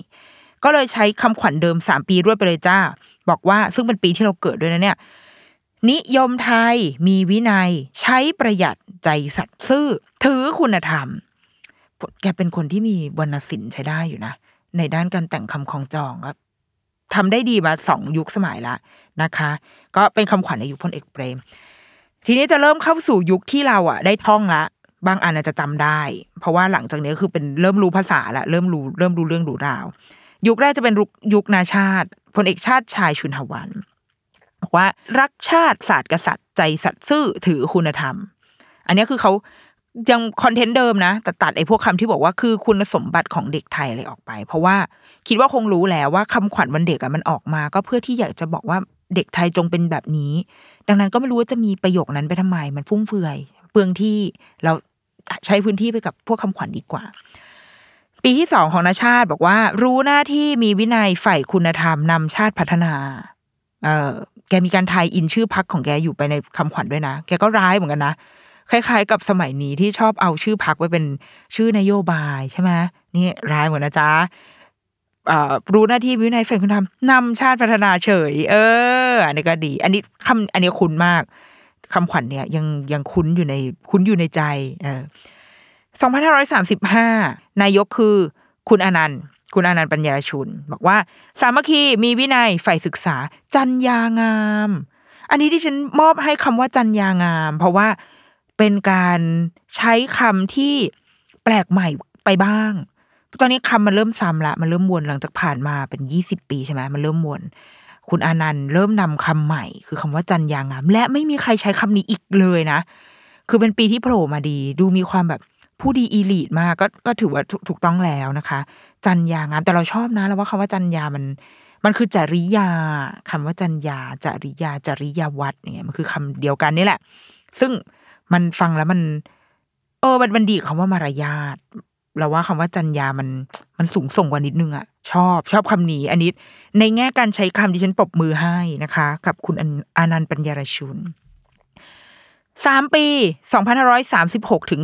ก็เลยใช้คำขวัญเดิม3ปีรวดไปเลยจ้าบอกว่าซึ่งเป็นปีที่เราเกิดด้วยนะเนี่ยนิยมไทยมีวินัยใช้ประหยัดใจสัตย์ซื่อถือคุณธรรมแกเป็นคนที่มีวรรณศิลป์ใช้ได้อยู่นะในด้านการแต่งคำคล้องจองครับทำได้ดีมา2ยุคสมัยละนะคะก็เป็นคำขวัญในยุคพลเอกเปรมทีนี้จะเริ่มเข้าสู่ยุคที่เราได้ท่องละบางอันอาจจะจำได้เพราะว่าหลังจากนี้คือเป็นเริ่มรู้ภาษาละเริ่มรู้เรื่องรู้ราวยุคแรกจะเป็นยุคนาชาติพลเอกชาติชายชุนหวันบอกว่ารักชาติศาสตร์กษัตริย์ใจสัตย์ซื่อถือคุณธรรมอันนี้คือเขายังคอนเทนต์เดิมนะแต่ตัดไอ้พวกคำที่บอกว่าคือคุณสมบัติของเด็กไทยอะไรออกไปเพราะว่าคิดว่าคงรู้แล้วว่าคำขวัญวันเด็กมันออกมาก็เพื่อที่อยากจะบอกว่าเด็กไทยจงเป็นแบบนี้ดังนั้นก็ไม่รู้ว่าจะมีประโยคนั้นไปทำไมมันฟุ่มเฟือยเปลืองที่เราใช้พื้นที่ไปกับพวกคำขวัญดีกว่าปีที่2ของนาชาติบอกว่ารู้หน้าที่มีวินัยใฝ่คุณธรรมนำชาติพัฒนาแกมีการไทยอินชื่อพรรคของแกอยู่ไปในคำขวัญด้วยนะแกก็ร้ายเหมือนกันนะคล้ายๆกับสมัยนี้ที่ชอบเอาชื่อพรรคไว้เป็นชื่อนโยบายใช่ไหมนี่ร้ายเหมือนนะจ๊ะรู้หน้าที่วินัยใฝ่คุณธรรมนำชาติพัฒนาเฉยอันนี้ก็ดีอันนี้คำอันนี้คุ้นมากคำขวัญเนี่ยยังคุ้นอยู่ในใจ2535นายกคือคุณอนันต์ปัญญารชุนบอกว่าสามัคคีมีวินัยใฝ่ศึกษาจรรยางามอันนี้ที่ฉันมอบให้คำว่าจรรยางามเพราะว่าเป็นการใช้คำที่แปลกใหม่ไปบ้างตอนนี้คำมันเริ่มซ้ำละมันเริ่มวนหลังจากผ่านมาเป็น20ปีใช่ไหมมันเริ่มวน คุณอานันต์เริ่มนำคำใหม่คือคำว่าจรรยางามและไม่มีใครใช้คำนี้อีกเลยนะคือเป็นปีที่โผล่มาดีดูมีความแบบผู้ดีอีลีทมากก็ถือว่าถูกต้องแล้วนะคะจรรยางามแต่เราชอบนะเราว่าคำว่าจรรยามันคือจริยาคำว่าจรรยาจริยาจริยวัตรเนี่ยมันคือคำเดียวกันนี่แหละซึ่งมันฟังแล้วมันมันดีคำว่ามารยาทเราว่าคำว่าจรรยามันสูงส่งกว่านิดนึงอ่ะชอบคำนี้อันนี้ในแง่การใช้คำดิฉันปรบมือให้นะคะกับคุณอานันต์ปัญญารชุน3ปี2536ถึง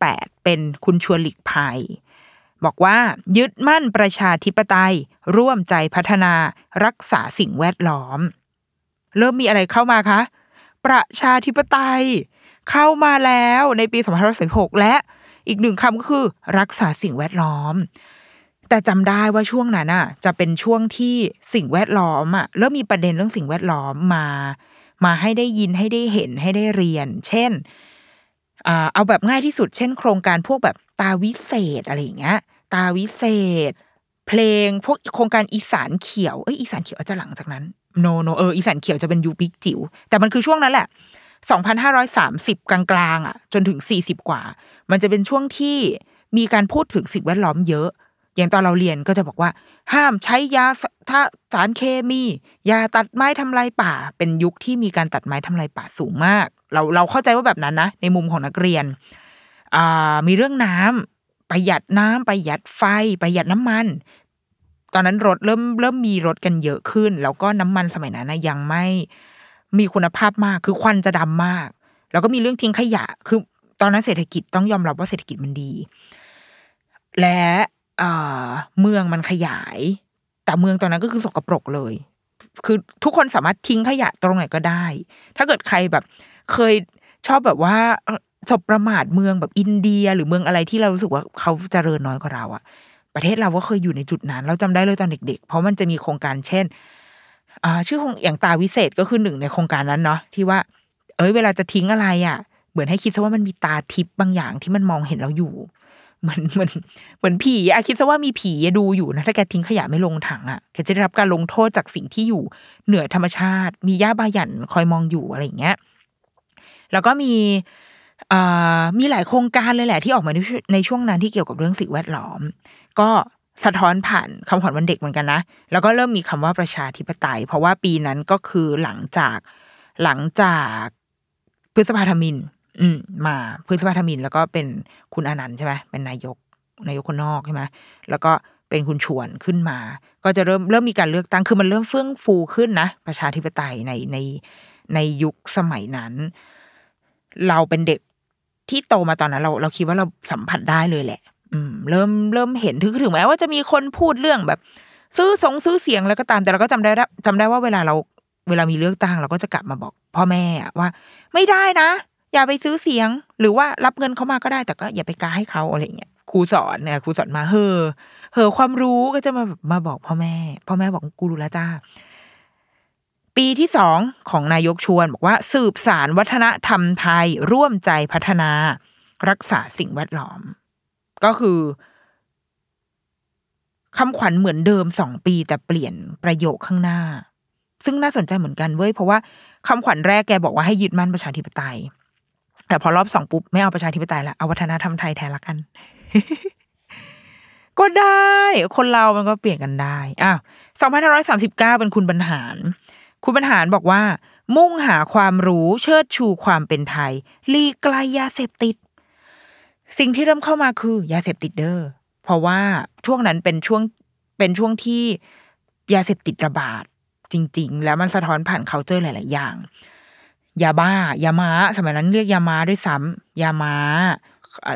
38เป็นคุณชวนหลีกภัยบอกว่ายึดมั่นประชาธิปไตยร่วมใจพัฒนารักษาสิ่งแวดล้อมเริ่มมีอะไรเข้ามาคะประชาธิปไตยเข้ามาแล้วในปี2536และอีกหนึ่งคำก็คือรักษาสิ่งแวดล้อมแต่จำได้ว่าช่วงนั้นน่ะจะเป็นช่วงที่สิ่งแวดล้อมอ่ะเริ่มมีประเด็นเรื่องสิ่งแวดล้อมมาให้ได้ยินให้ได้เห็นให้ได้เรียนเช่นเอาแบบง่ายที่สุดเช่นโครงการพวกแบบตาวิเศษอะไรอย่างเงี้ยตาวิเศษเพลงพวกโครงการอีสานเขียวอีสานเขียวอาจจะหลังจากนั้นโนอีสานเขียวจะเป็นยูปิกจิ๋วแต่มันคือช่วงนั้นแหละ2530กลางๆอ่ะจนถึง40กว่ามันจะเป็นช่วงที่มีการพูดถึงสิ่งแวดล้อมเยอะอย่างตอนเราเรียนก็จะบอกว่าห้ามใช้ยาถ้าสารเคมียาตัดไม้ทำลายป่าเป็นยุคที่มีการตัดไม้ทำลายป่าสูงมากเราเข้าใจว่าแบบนั้นนะในมุมของนักเรียนมีเรื่องน้ำประหยัดไฟประหยัดน้ำมันตอนนั้นรถเริ่มมีรถกันเยอะขึ้นแล้วก็น้ำมันสมัยนั้นนะยังไม่มีคุณภาพมากคือควันจะดำมากแล้วก็มีเรื่องทิ้งขยะคือตอนนั้นเศรษฐกิจต้องยอมรับว่าเศรษฐกิจมันดีและเมืองมันขยายแต่เมืองตอนนั้นก็คือสกปรกเลยคือทุกคนสามารถทิ้งขยะตรงไหนก็ได้ถ้าเกิดใครแบบเคยชอบแบบว่าสบประมาทเมืองแบบอินเดียหรือเมืองอะไรที่เรารู้สึกว่าเขาเจริญน้อยกว่าเราอะประเทศเราก็เคยอยู่ในจุดนั้นเราจำได้เลยตอนเด็กๆเพราะมันจะมีโครงการเช่นชื่อของอย่างตาวิเศษก็คือหนึ่งในโครงการนั้นเนาะที่ว่าเวลาจะทิ้งอะไรอะเหมือนให้คิดซะว่ามันมีตาทิพย์บางอย่างที่มันมองเห็นเราอยู่เหมือนผีอะคิดซะว่ามีผีดูอยู่นะถ้าแกทิ้งขยะไม่ลงถังอะแกจะได้รับการลงโทษจากสิ่งที่อยู่เหนือธรรมชาติมีหญ้าบาหยั่นคอยมองอยู่อะไรอย่างเงี้ยแล้วก็มีหลายโครงการเลยแหละที่ออกมาในช่วงนั้นที่เกี่ยวกับเรื่องสิ่งแวดล้อมก็สะท้อนผ่านคำขวัญวันเด็กเหมือนกันนะแล้วก็เริ่มมีคำว่าประชาธิปไตยเพราะว่าปีนั้นก็คือหลังจากพฤษภาธมิฬมาพฤษภาธมิฬแล้วก็เป็นคุณอานันต์ใช่ไหมเป็นนายกคนนอกใช่ไหมแล้วก็เป็นคุณชวนขึ้นมาก็จะเริ่มมีการเลือกตั้งคือมันเริ่มเฟื่องฟูขึ้นนะประชาธิปไตยในยุคสมัยนั้นเราเป็นเด็กที่โตมาตอนนั้นเราคิดว่าเราสัมผัสได้เลยแหละเริ่มเห็นถึงแม้ว่าจะมีคนพูดเรื่องแบบซื้อเสียงแล้วก็ตามแต่เราก็จำได้ว่าเวลามีเลือกตั้งเราก็จะกลับมาบอกพ่อแม่ว่าไม่ได้นะอย่าไปซื้อเสียงหรือว่ารับเงินเขามาก็ได้แต่ก็อย่าไปกาให้เขาอะไรเงี้ยครูสอนมาเห่อความรู้ก็จะมาบอกพ่อแม่บอกกูรู้แล้วจ้าปีที่2ของนายกชวนบอกว่าสืบสานวัฒนธรรมไทยร่วมใจพัฒนารักษาสิ่งแวดล้อมก็คือคำขวัญเหมือนเดิม2ปีแต่เปลี่ยนประโยคข้างหน้าซึ่งน่าสนใจเหมือนกันเว้ยเพราะว่าคำขวัญแรกแกบอกว่าให้ยึดมั่นประชาธิปไตยแต่พอรอบ2ปุ๊บไม่เอาประชาธิปไตยละเอาวัฒนธรรมไทยแทนละกัน ก็ได้คนเรามันก็เปลี่ยนกันได้2539เป็นคุณบรรหารบอกว่ามุ่งหาความรู้เชิดชูความเป็นไทยลีกไกลยาเสพติดสิ่งที่เริ่มเข้ามาคือยาเสพติดเด้อเพราะว่าช่วงนั้นเป็นช่วงที่ยาเสพติดระบาดจริงๆแล้วมันสะท้อนผ่านคัลเจอร์หลายๆอย่างยาบ้ายาม้าสมัยนั้นเรียกยาม้าด้วยซ้ำยาม้า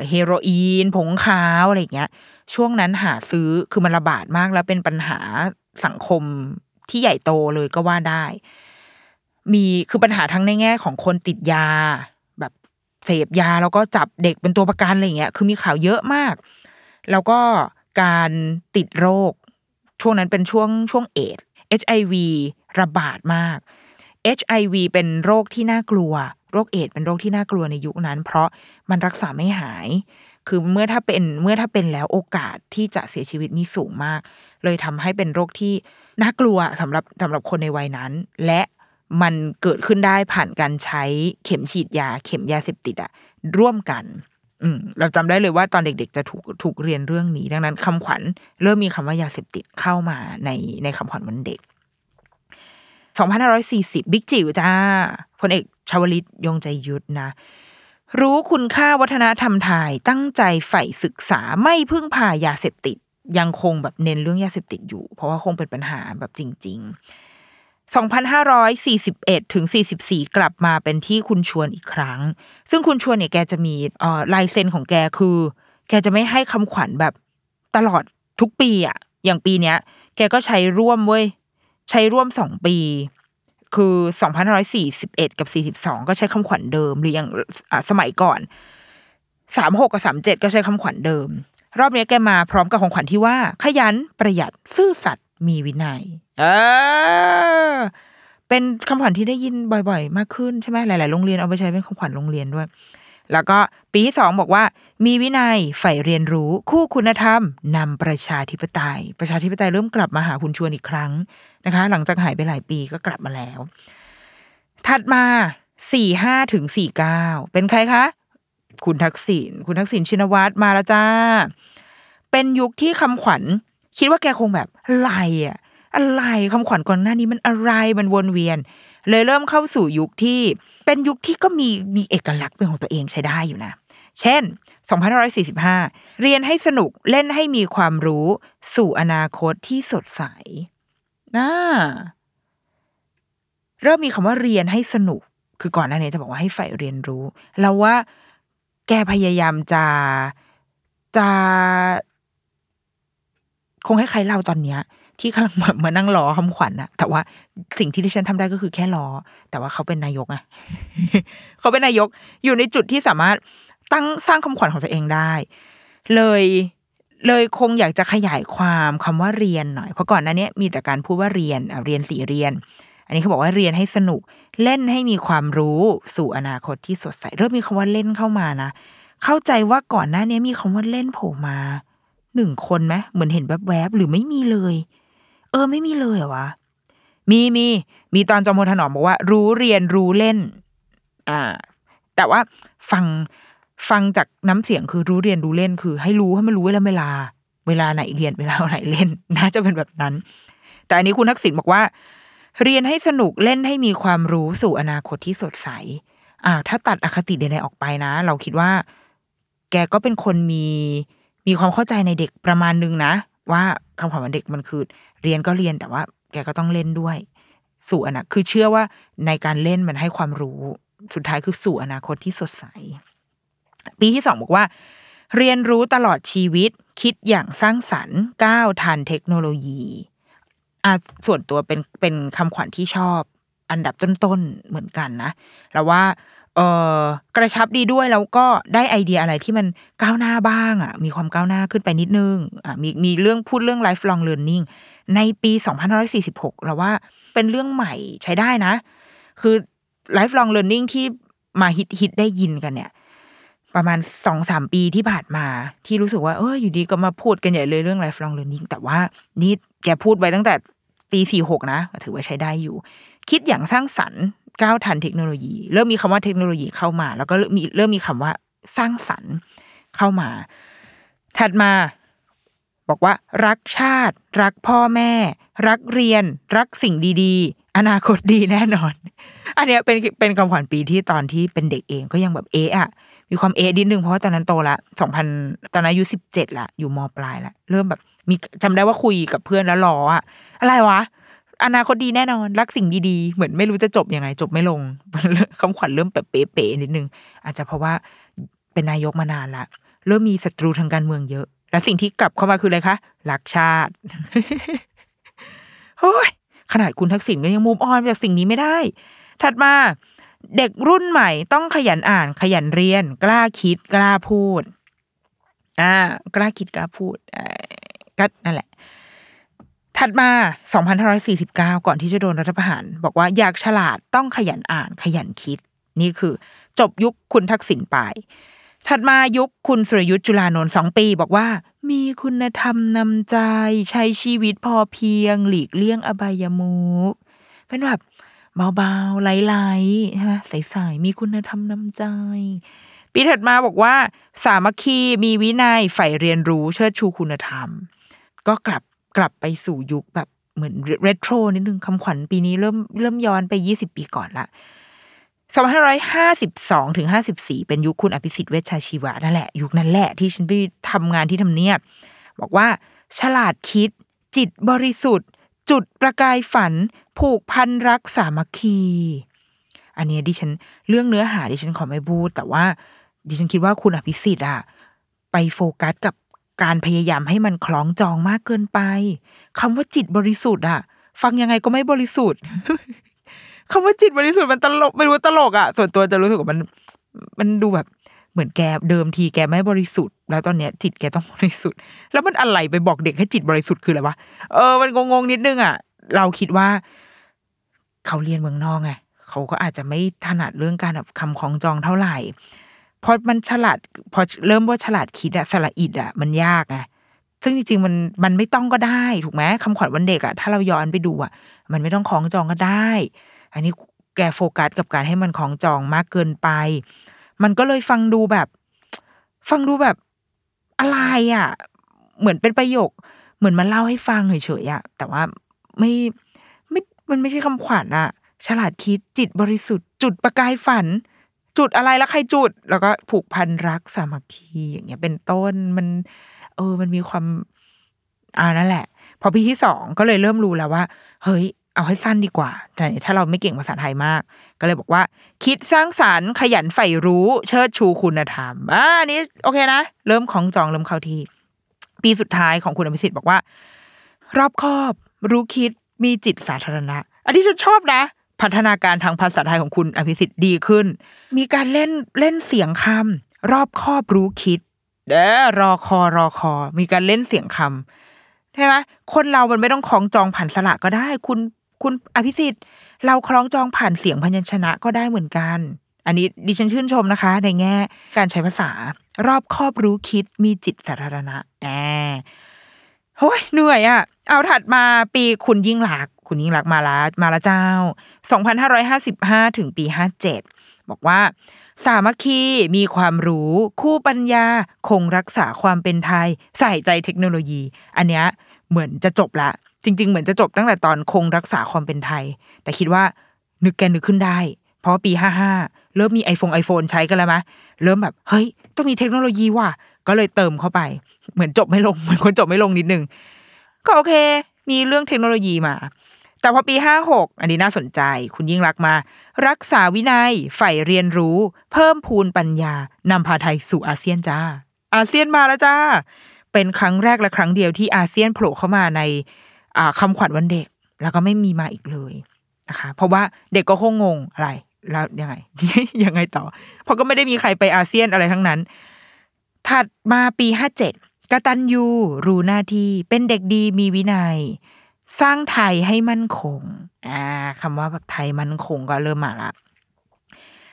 เฮโรอีนผงขาวอะไรอย่างเงี้ยช่วงนั้นหาซื้อคือมันระบาดมากแล้วเป็นปัญหาสังคมที่ใหญ่โตเลยก็ว่าได้มีคือปัญหาทั้งในแง่ของคนติดยาแบบเสพยาแล้วก็จับเด็กเป็นตัวประกันอะไรอย่างเงี้ยคือมีข่าวเยอะมากแล้วก็การติดโรคช่วงนั้นเป็นช่วงเอด HIV ระบาดมาก HIV เป็นโรคที่น่ากลัวโรคเอดเป็นโรคที่น่ากลัวในยุคนั้นเพราะมันรักษาไม่หายคือเมื่อถ้าเป็นแล้วโอกาสที่จะเสียชีวิตมีสูงมากเลยทำให้เป็นโรคที่ น่ากลัวสำหรับคนในวัยนั้นและมันเกิดขึ้นได้ผ่านการใช้เข็มฉีดยาเข็มยาเสพติดอะร่วมกันเราจำได้เลยว่าตอนเด็กๆจะถูกเรียนเรื่องนี้ดังนั้นคำขวัญเริ่มมีคำว่ายาเสพติดเข้ามาในคำขวัญวันเด็ก2540บิ๊กจิ๋วจ้าพลเอกชวลิตยงใจยุทธนะรู้คุณค่าวัฒนธรรมไทยตั้งใจใฝ่ศึกษาไม่พึ่งพายาเสพติดยังคงแบบเน้นเรื่องยาเสพติดอยู่เพราะว่าคงเป็นปัญหาแบบจริงๆ2541ถึง44กลับมาเป็นที่คุณชวนอีกครั้งซึ่งคุณชวนเนี่ยแกจะมีลายเซ็นของแกคือแกจะไม่ให้คำขวัญแบบตลอดทุกปีอ่ะอย่างปีเนี้ยแกก็ใช้ร่วมเว้ยใช้ร่วม2ปีคือ2541กับ42ก็ใช้คำขวัญเดิมหรืออย่างสมัยก่อน36กับ37ก็ใช้คำขวัญเดิมรอบนี้แกมาพร้อมกับคำขวัญที่ว่าขยันประหยัดซื่อสัตย์มีวินัยเป็นคำขวัญที่ได้ยินบ่อยๆมากขึ้นใช่ไหมหลายๆโรงเรียนเอาไปใช้เป็นคำขวัญโรงเรียนด้วยแล้วก็ปีที่2บอกว่ามีวินัยใฝ่เรียนรู้คู่คุณธรรมนำประชาธิปไตยเริ่มกลับมาหาคุณชวนอีกครั้งนะคะหลังจากหายไปหลายปีก็กลับมาแล้วถัดมา45ถึง49เป็นใครคะคุณทักษิณชินวัตรมาแล้วจ้าเป็นยุคที่คำขวัญคิดว่าแกคงแบบอะไรคำขวัญก่อนหน้านี้มันอะไรมันวนเวียนเลยเริ่มเข้าสู่ยุคที่เป็นยุคที่ก็มีเอกลักษณ์เป็นของตัวเองใช้ได้อยู่นะเช่น2545เรียนให้สนุกเล่นให้มีความรู้สู่อนาคตที่สดใสนะเริ่มมีคำว่าเรียนให้สนุกคือก่อนหน้านี้จะบอกว่าให้ใฝ่เรียนรู้แล้วว่าแกพยายามจะคงให้ใครเล่าตอนเนี้ยที่กำลังมานั่งรอคำขวัญอะแต่ว่าสิ่งที่ดิฉันทำได้ก็คือแค่รอแต่ว่าเขาเป็นนายกไง เขาเป็นนายกอยู่ในจุดที่สามารถตั้งสร้างคำขวัญของตัวเองได้เลยคงอยากจะขยายความคำว่าเรียนหน่อยเพราะก่อนหน้านี้มีแต่การพูดว่าเรียนสี่เรียนอันนี้เขาบอกว่าเรียนให้สนุกเล่นให้มีความรู้สู่อนาคตที่สดใสเริ่มมีคำว่าเล่นเข้ามานะเข้าใจว่าก่อนหน้านี้มีคำว่าเล่นโผล่มา1คนไหมเหมือนเห็นแวบๆหรือไม่มีเลยไม่มีเลยเหรอวะมีตอนจอมพลถนอมบอกว่ารู้เรียนรู้เล่นแต่ว่าฟังจากน้ำเสียงคือรู้เรียนรู้เล่นคือให้รู้ให้มันรู้เวลาไหนเรียนเวลาไหนเล่นน่าจะเป็นแบบนั้นแต่อันนี้คุณทักษิณบอกว่าเรียนให้สนุกเล่นให้มีความรู้สู่อนาคตที่สดใสถ้าตัดอคติใดๆออกไปนะเราคิดว่าแกก็เป็นคนมีความเข้าใจในเด็กประมาณนึงนะว่าคำขวัญวันเด็กมันคือเรียนก็เรียนแต่ว่าแกก็ต้องเล่นด้วยสู่อนาคตคือเชื่อว่าในการเล่นมันให้ความรู้สุดท้ายคือสู่อนาคตที่สดใสปีที่2บอกว่าเรียนรู้ตลอดชีวิตคิดอย่างสร้างสรรค์ก้าวทันเทคโนโลยีส่วนตัวเป็นคำขวัญที่ชอบอันดับต้นๆเหมือนกันนะแล้วว่ากระชับดีด้วยแล้วก็ได้ไอเดียอะไรที่มันก้าวหน้าบ้างอ่ะมีความก้าวหน้าขึ้นไปนิดนึงมีเรื่องพูดเรื่อง lifelong learning ในปี2546เราว่าเป็นเรื่องใหม่ใช้ได้นะคือ lifelong learning ที่มาฮิตได้ยินกันเนี่ยประมาณ 2-3 ปีที่ผ่านมาที่รู้สึกว่าอยู่ดีก็มาพูดกันใหญ่เลยเรื่อง lifelong learning แต่ว่านี่แกพูดไว้ตั้งแต่ปี46นะถือว่าใช้ได้อยู่คิดอย่างสร้างสรรค์ก้าวทันเทคโนโลยีเริ่มมีคำว่าเทคโนโลยีเข้ามาแล้วก็เริ่มมีคำว่าสร้างสรรค์เข้ามาถัดมาบอกว่ารักชาติรักพ่อแม่รักเรียนรักสิ่งดีๆอนาคตดีแน่นอนอันเนี้ยเป็นคำขวัญปีที่ตอนที่เป็นเด็กเองก็ยังแบบมีความนิดนึงเพราะว่าตอนนั้นโตละ2000ตอนนั้นอายุ17ละอยู่ม.ปลายละเริ่มแบบมีจำได้ว่าคุยกับเพื่อนแล้วล้ออะไรวะอนาคตดีแน่นอนรักสิ่งดีๆเหมือนไม่รู้จะจบยังไงจบไม่ลงคำขวัญเริ่มแบบเป๋ๆนิดนึงอาจจะเพราะว่าเป็นนายกมานานละเริ่มมีศัตรูทางการเมืองเยอะและสิ่งที่กลับเข้ามาคืออะไรคะรักชาติ โอ้ยขนาดคุณทักษิณก็ยังมูฟออนจากสิ่งนี้ไม่ได้ถัดมาเด็กรุ่นใหม่ต้องขยันอ่านขยันเรียนกล้าคิดกล้าพูดกล้าคิดกล้าพูดก็นั่นแหละถัดมา2549ก่อนที่จะโดนรัฐประหารบอกว่าอยากฉลาดต้องขยันอ่านขยันคิดนี่คือจบยุคคุณทักษิณไป ถัดมายุคคุณสุรยุทธจุลานนท์2ปีบอกว่ามีคุณธรรมนำใจใช้ชีวิตพอเพียงหลีกเลี่ยงอบายมุขเป็นแบบเบาๆไหลๆใช่ไหมใสๆมีคุณธรรมนำใจปีถัดมาบอกว่าสามัคคีมีวินัยใฝ่เรียนรู้เชิดชูคุณธรรมก็กลับไปสู่ยุคแบบเหมือนเรโทรนิดนึงคำขวัญปีนี้เริ่มย้อนไป20ปีก่อนละ2552ถึง54เป็นยุคคุณอภิสิทธิ์เวชชาชีวะนั่นแหละยุคนั้นแหละที่ฉันไปทำงานที่ทำเนียบบอกว่าฉลาดคิดจิตบริสุทธิ์จุดประกายฝันผูกพันรักสามัคคีอันนี้ดิฉันเรื่องเนื้อหาดิฉันขอไม่พูดแต่ว่าดิฉันคิดว่าคุณอภิสิทธิ์อะไปโฟกัสกับการพยายามให้มันคล้องจองมากเกินไปคำว่าจิตบริสุทธิ์อะฟังยังไงก็ไม่บริสุทธิ์ คำว่าจิตบริสุทธิ์มันตลกไม่รู้ตลกอะส่วนตัวจะรู้สึกว่ามันดูแบบเหมือนแกเดิมทีแกไม่บริสุทธิ์แล้วตอนเนี้ยจิตแกต้องบริสุทธิ์แล้วมันอะไรไปบอกเด็กให้จิตบริสุทธิ์คืออะไรวะมันงงนิดนึงอะเราคิดว่าเขาเรียนเมืองนอกไงเขาก็อาจจะไม่ถนัดเรื่องการแบบคำคล้องจองเท่าไหร่พอมันฉลาดพอเริ่มว่าฉลาดคิดอะสระอิดอะมันยากไงซึ่งจริงๆมันไม่ต้องก็ได้ถูกไหมคำขวัญวันเด็กอะถ้าเราย้อนไปดูอะมันไม่ต้องคล้องจองก็ได้อันนี้แกโฟกัสกับการให้มันคล้องจองมากเกินไปมันก็เลยฟังดูแบบอะไรอะเหมือนเป็นประโยคเหมือนมันเล่าให้ฟังเฉยๆอะแต่ว่าไม่มันไม่ใช่คำขวัญอะฉลาดคิดจิตบริสุทธิ์จุดประกายฝันจุดอะไรแล้วใครจุดแล้วก็ผูกพันรักสามัคคีอย่างเงี้ยเป็นต้นมันมันมีความนั่นแหละพอปีที่2ก็เลยเริ่มรู้แล้วว่าเฮ้ยเอาให้สั้นดีกว่าแต่ถ้าเราไม่เก่งภาษาไทยมากก็เลยบอกว่าคิดสร้างสรรค์ขยันใฝ่รู้เชิดชูคุณธรรมอันนี้โอเคนะเริ่มของจองเริ่มเข้าทีปีสุดท้ายของคุณอภิสิทธิ์บอกว่ารอบคอบรู้คิดมีจิตสาธารณะอันนี้ฉันชอบนะพัฒนาการทางภาษาไทยของคุณอภิสิทธิ์ดีขึ้นมีการเล่นเสียงคำรอบคอบรู้คิดรอคอมีการเล่นเสียงคำใช่ไหมคนเรามันไม่ต้องคล้องจองผ่านสระก็ได้คุณอภิสิทธิ์เราคล้องจองผ่านเสียงพยัญชนะก็ได้เหมือนกันอันนี้ดิฉันชื่นชมนะคะในแง่การใช้ภาษารอบคอบรู้คิดมีจิตสาธารณะโอ้ยเหนื่อยอ่ะเอาถัดมาปีคุณยิ่งลักษณ์มาละเจ้า2555ถึงปี57บอกว่าสามัคคีมีความรู้คู่ปัญญาคงรักษาความเป็นไทยใส่ใจเทคโนโลยีอันเนี้ยเหมือนจะจบละจริงๆเหมือนจะจบตั้งแต่ตอนคงรักษาความเป็นไทยแต่คิดว่านึกขึ้นได้เพราะปี55เริ่มมี iPhone ใช้กันแล้วมั้ยเริ่มแบบเฮ้ยต้องมีเทคโนโลยีว่ะก็เลยเติมเข้าไปเหมือนจบไม่ลงเหมือนคนจบไม่ลงนิดนึงก็โอเคมีเรื่องเทคโนโลยีมาแต่พอปี56อันนี้น่าสนใจคุณยิ่งลักษณ์มารักษาวินัยใฝ่เรียนรู้เพิ่มพูนปัญญานำพาไทยสู่อาเซียนจ้าอาเซียนมาแล้วจ้าเป็นครั้งแรกและครั้งเดียวที่อาเซียนโผล่เข้ามาในคำขวัญวันเด็กแล้วก็ไม่มีมาอีกเลยนะคะเพราะว่าเด็กก็คงงงอะไรแล้วยังไง ยังไงต่อเพราะก็ไม่ได้มีใครไปอาเซียนอะไรทั้งนั้นถัดมาปี57กตัญญูรู้หน้าที่เป็นเด็กดีมีวินัยสร้างไทยให้มั่นคงคำว่าแบบไทยมั่นคงก็เริ่มมาละ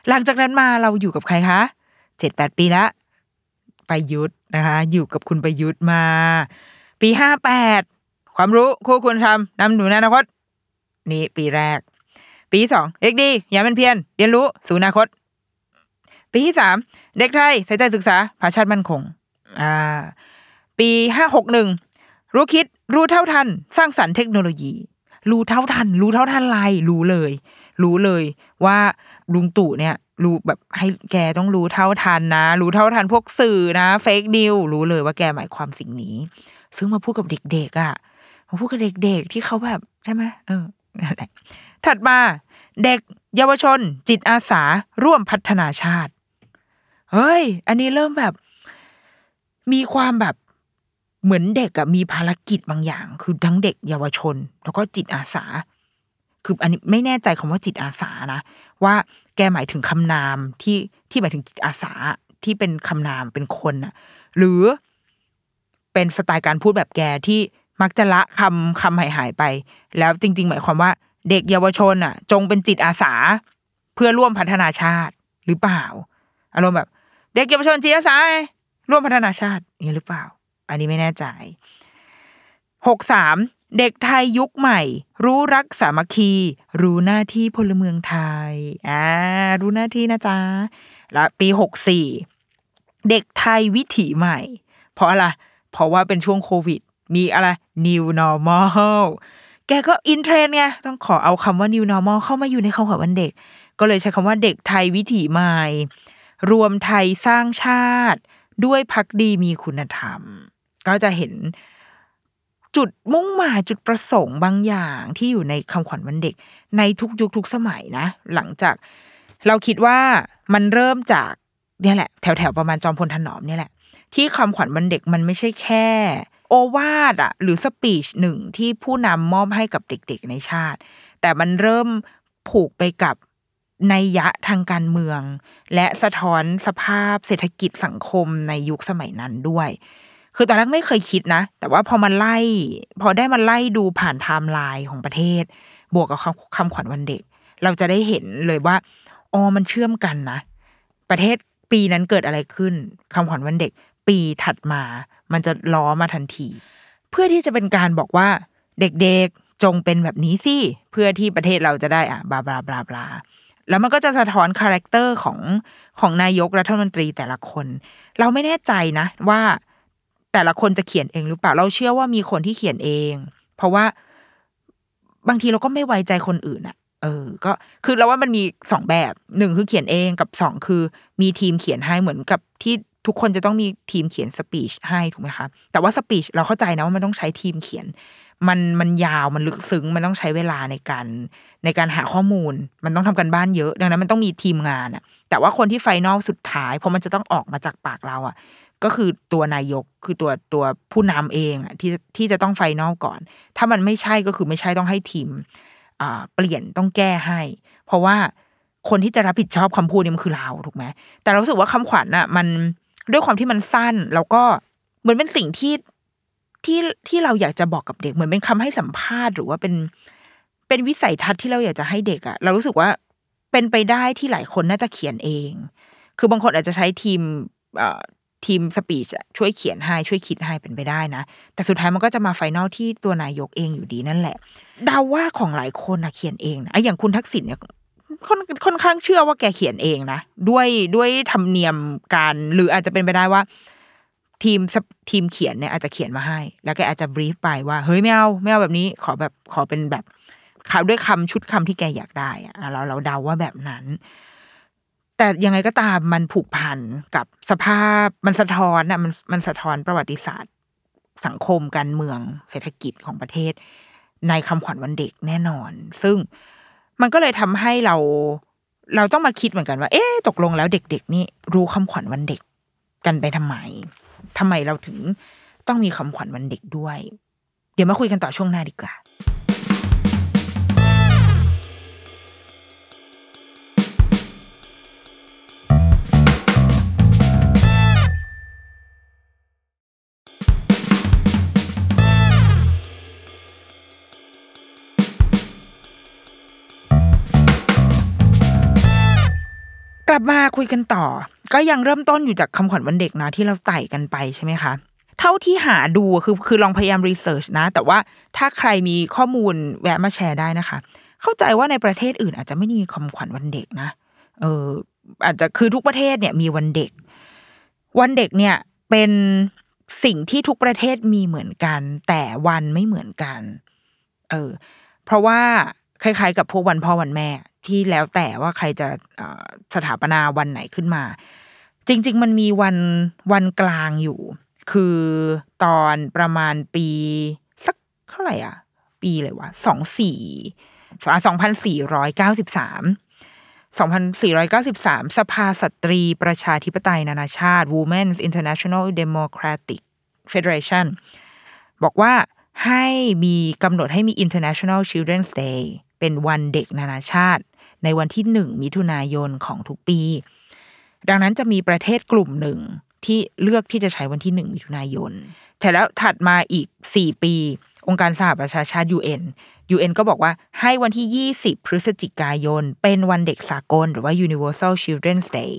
หลังจากนั้นมาเราอยู่กับใครคะ 7-8 ปีละประยุทธ์นะคะอยู่กับคุณประยุทธ์มาปี58ความรู้คู่ควรทำนำหนุนอนาคตนี่ปีแรกปี2เด็กดีอย่ามันเพียรเรียนรู้สู่อนาคตปีที่3เด็กไทยใส่ใจศึกษาพาชาติมั่นคงปี561รู้คิดรู้เท่าทันสร้างสรรค์เทคโนโลยีรู้เท่าทันอะไรรู้เลยว่าลุงตู่เนี่ยรู้แบบให้แกต้องรู้เท่าทันนะรู้เท่าทันพวกสื่อนะเฟคนิวรู้เลยว่าแกหมายความสิ่งนี้ซึ่งมาพูดกับเด็กๆอ่ะมาพูดกับเด็กๆที่เขาแบบใช่ไหมอะไรถัดมาเด็กเยาวชนจิตอาสาร่วมพัฒนาชาติเฮ้ยอันนี้เริ่มแบบมีความแบบเหมือนเด็กอะมีภารกิจบางอย่างคือทั้งเด็กเยาวชนแล้วก็จิตอาสาคืออันนี้ไม่แน่ใจคำว่าจิตอาสานะว่าแกหมายถึงคำนามที่หมายถึงจิตอาสาที่เป็นคำนามเป็นคนอะหรือเป็นสไตล์การพูดแบบแกที่มักจะละคำหายไปแล้วจริงๆหมายความว่าเด็กเยาวชนอะจงเป็นจิตอาสาเพื่อร่วมพัฒนาชาติหรือเปล่าอารมณ์แบบ เด็กเยาวชนจีนสายร่วมพัฒนาชาติอย่างนี้หรือเปล่าอันนี้ไม่แน่ใจ63เด็กไทยยุคใหม่รู้รักสามัคคีรู้หน้าที่พลเมืองไทยรู้หน้าที่นะจ๊ะและปี64เด็กไทยวิถีใหม่เพราะอะไรเพราะว่าเป็นช่วงโควิดมีอะไร New Normal แกก็อินเทรนด์ไงต้องขอเอาคำว่า New Normal เข้ามาอยู่ในคำขวัญวันเด็กก็เลยใช้คำว่าเด็กไทยวิถีใหม่รวมไทยสร้างชาติด้วยภักดีมีคุณธรรมก็จะเห็นจุดมุ่งหมายจุดประสงค์บางอย่างที่อยู่ในคำขวัญวันเด็กในทุกยุคทุกสมัยนะหลังจากเราคิดว่ามันเริ่มจากเนี่ยแหละแถวๆประมาณจอมพลถนอมเนี่ยแหละที่คำขวัญวันเด็กมันไม่ใช่แค่โอวาทอ่ะหรือสปีชหนึ่งที่ผู้นำมอบให้กับเด็กๆในชาติแต่มันเริ่มผูกไปกับนัยยะทางการเมืองและสะท้อนสภาพเศรษฐกิจสังคมในยุคสมัยนั้นด้วยคือตอนแรกไม่เคยคิดนะแต่ว่าพอได้มาไล่ดูผ่านไทม์ไลน์ของประเทศบวกกับคำขวัญวันเด็กเราจะได้เห็นเลยว่าอ๋อมันเชื่อมกันนะประเทศปีนั้นเกิดอะไรขึ้นคำขวัญวันเด็กปีถัดมามันจะล้อมาทันทีเพื่อที่จะเป็นการบอกว่าเด็กๆจงเป็นแบบนี้สิเพื่อที่ประเทศเราจะได้บลาบลาบลาบลาแล้วมันก็จะสะท้อนคาแรคเตอร์ของนายกรัฐมนตรีแต่ละคนเราไม่แน่ใจนะว่าแต่ละคนจะเขียนเองหรือเปล่าเราเชื่อว่ามีคนที่เขียนเองเพราะว่าบางทีเราก็ไม่ไว้ใจคนอื่นอ่ะก็คือเราว่ามันมีสองแบบหนึ่งคือเขียนเองกับสองคือมีทีมเขียนให้เหมือนกับที่ทุกคนจะต้องมีทีมเขียนสปีชให้ถูกไหมคะแต่ว่าสปีชเราเข้าใจนะว่ามันต้องใช้ทีมเขียนมันยาวมันลึกซึ้งมันต้องใช้เวลาในการหาข้อมูลมันต้องทำกันบ้านเยอะดังนั้นมันต้องมีทีมงานอ่ะแต่ว่าคนที่ไฟนอลสุดท้ายเพราะมันจะต้องออกมาจากปากเราอ่ะก็คือตัวนายกคือตัวผู้นำเองอ่ะที่จะต้องไฟนอลก่อนถ้ามันไม่ใช่ก็คือไม่ใช่ต้องให้ทีมเปลี่ยนต้องแก้ให้เพราะว่าคนที่จะรับผิดชอบคำพูดนี่มันคือเราถูกไหมแต่เรารู้สึกว่าคำขวัญอ่ะมันด้วยความที่มันสั้นแล้วก็เหมือนเป็นสิ่งที่เราอยากจะบอกกับเด็กเหมือนเป็นคำให้สัมภาษณ์หรือว่าเป็นวิสัยทัศน์ที่เราอยากจะให้เด็กอ่ะเรารู้สึกว่าเป็นไปได้ที่หลายคนน่าจะเขียนเองคือบางคนอาจจะใช้ทีมสปีชช่วยเขียนให้ช่วยคิดให้เป็นไปได้นะแต่สุดท้ายมันก็จะมาไฟนอลที่ตัวนายกเองอยู่ดีนั่นแหละเดาว่าของหลายคนนะเขียนเองนะอย่างคุณทักษิณเนี่ยค่อนข้างเชื่อว่าแกเขียนเองนะด้วยธรรมเนียมการหรืออาจจะเป็นไปได้ว่าทีมเขียนเนี่ยอาจจะเขียนมาให้แล้วแกอาจจะบรีฟไปว่าเฮ้ยไม่เอาแบบนี้ขอเป็นแบบข่าวด้วยคำชุดคำที่แกอยากได้อะเราเดาว่าแบบนั้นแต่ยังไงก็ตามมันผูกพันกับสภาพมันสะท้อนนะมันสะท้อนประวัติศาสตร์สังคมการเมืองเศรษฐกิจของประเทศในคำขวัญวันเด็กแน่นอนซึ่งมันก็เลยทำให้เราต้องมาคิดเหมือนกันว่าเอ๊ะตกลงแล้วเด็กๆนี่รู้คำขวัญวันเด็กกันไปทำไมเราถึงต้องมีคำขวัญวันเด็กด้วยเดี๋ยวมาคุยกันต่อช่วงหน้าดีกว่ากลับมาคุยกันต่อก็ยังเริ่มต้นอยู่จากคำขวัญวันเด็กนะที่เราไต่กันไปใช่ไหมคะเท่าที่หาดูคือลองพยายามรีเสิร์ชนะแต่ว่าถ้าใครมีข้อมูลแวะมาแชร์ได้นะคะเข้าใจว่าในประเทศอื่นอาจจะไม่มีคำขวัญวันเด็กนะอาจจะคือทุกประเทศเนี่ยมีวันเด็กวันเด็กเนี่ยเป็นสิ่งที่ทุกประเทศมีเหมือนกันแต่วันไม่เหมือนกันเพราะว่าคล้ายๆกับพวกวันพ่อวันแม่ที่แล้วแต่ว่าใครจะสถาปนาวันไหนขึ้นมาจริงๆมันมีวันกลางอยู่คือตอนประมาณปีสักเท่าไหร่อ่ะปีเลยวะ2493สภาสตรีประชาธิปไตยนานาชาติ Women's International Democratic Federation บอกว่าให้มีกำหนดให้มี International Children's Day เป็นวันเด็กนานาชาติในวันที่1มิถุนายนของทุกปีดังนั้นจะมีประเทศกลุ่มหนึ่งที่เลือกที่จะใช้วันที่1มิถุนายนแต่แล้วถัดมาอีก4ปีองค์การสหประชาชาติ UN ก็บอกว่าให้วันที่20พฤศจิกายนเป็นวันเด็กสากลหรือว่า Universal Children's Day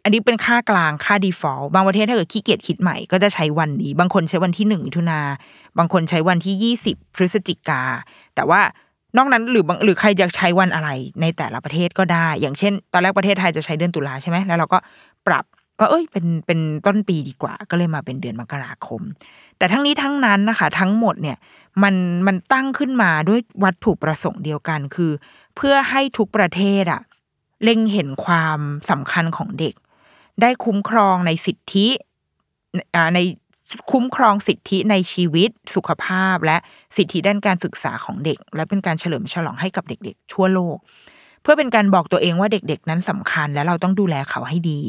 ไอ อันนี้เป็นค่ากลางค่า default บางประเทศถ้าเกิดขี้เกียจคิดใหม่ก็จะใช้วันนี้บางคนใช้วันที่1มิถุนายนบางคนใช้วันที่20พฤศจิกาแต่ว่านอกนั้นหรือใครอยากใช้วันอะไรในแต่ละประเทศก็ได้อย่างเช่นตอนแรกประเทศไทยจะใช้เดือนตุลาใช่ไหมแล้วเราก็ปรับว่าเอ้ยเป็นต้นปีดีกว่าก็เลยมาเป็นเดือนมกราคมแต่ทั้งนี้ทั้งนั้นนะคะทั้งหมดเนี่ยมันตั้งขึ้นมาด้วยวัตถุประสงค์เดียวกันคือเพื่อให้ทุกประเทศอะเล็งเห็นความสำคัญของเด็กได้คุ้มครองในสิทธิในคุ้มครองสิทธิในชีวิตสุขภาพและสิทธิด้านการศึกษาของเด็กและเป็นการเฉลิมฉลองให้กับเด็กๆทั่วโลกเพื่อเป็นการบอกตัวเองว่าเด็กๆนั้นสำคัญและเราต้องดูแลเขาให้ดี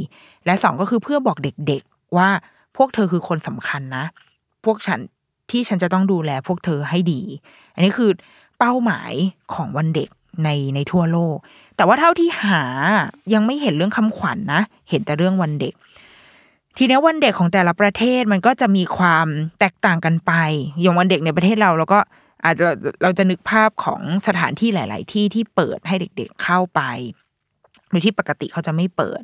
และสองก็คือเพื่อบอกเด็กๆว่าพวกเธอคือคนสำคัญนะพวกฉันที่ฉันจะต้องดูแลพวกเธอให้ดีอันนี้คือเป้าหมายของวันเด็กในทั่วโลกแต่ว่าเท่าที่หายังไม่เห็นเรื่องคำขวัญนะเห็นแต่เรื่องวันเด็กทีนี้วันเด็กของแต่ละประเทศมันก็จะมีความแตกต่างกันไปอย่างวันเด็กในประเทศเราก็อาจจะเราจะนึกภาพของสถานที่หลายๆที่ที่เปิดให้เด็กๆเข้าไปโดยที่ปกติเขาจะไม่เปิด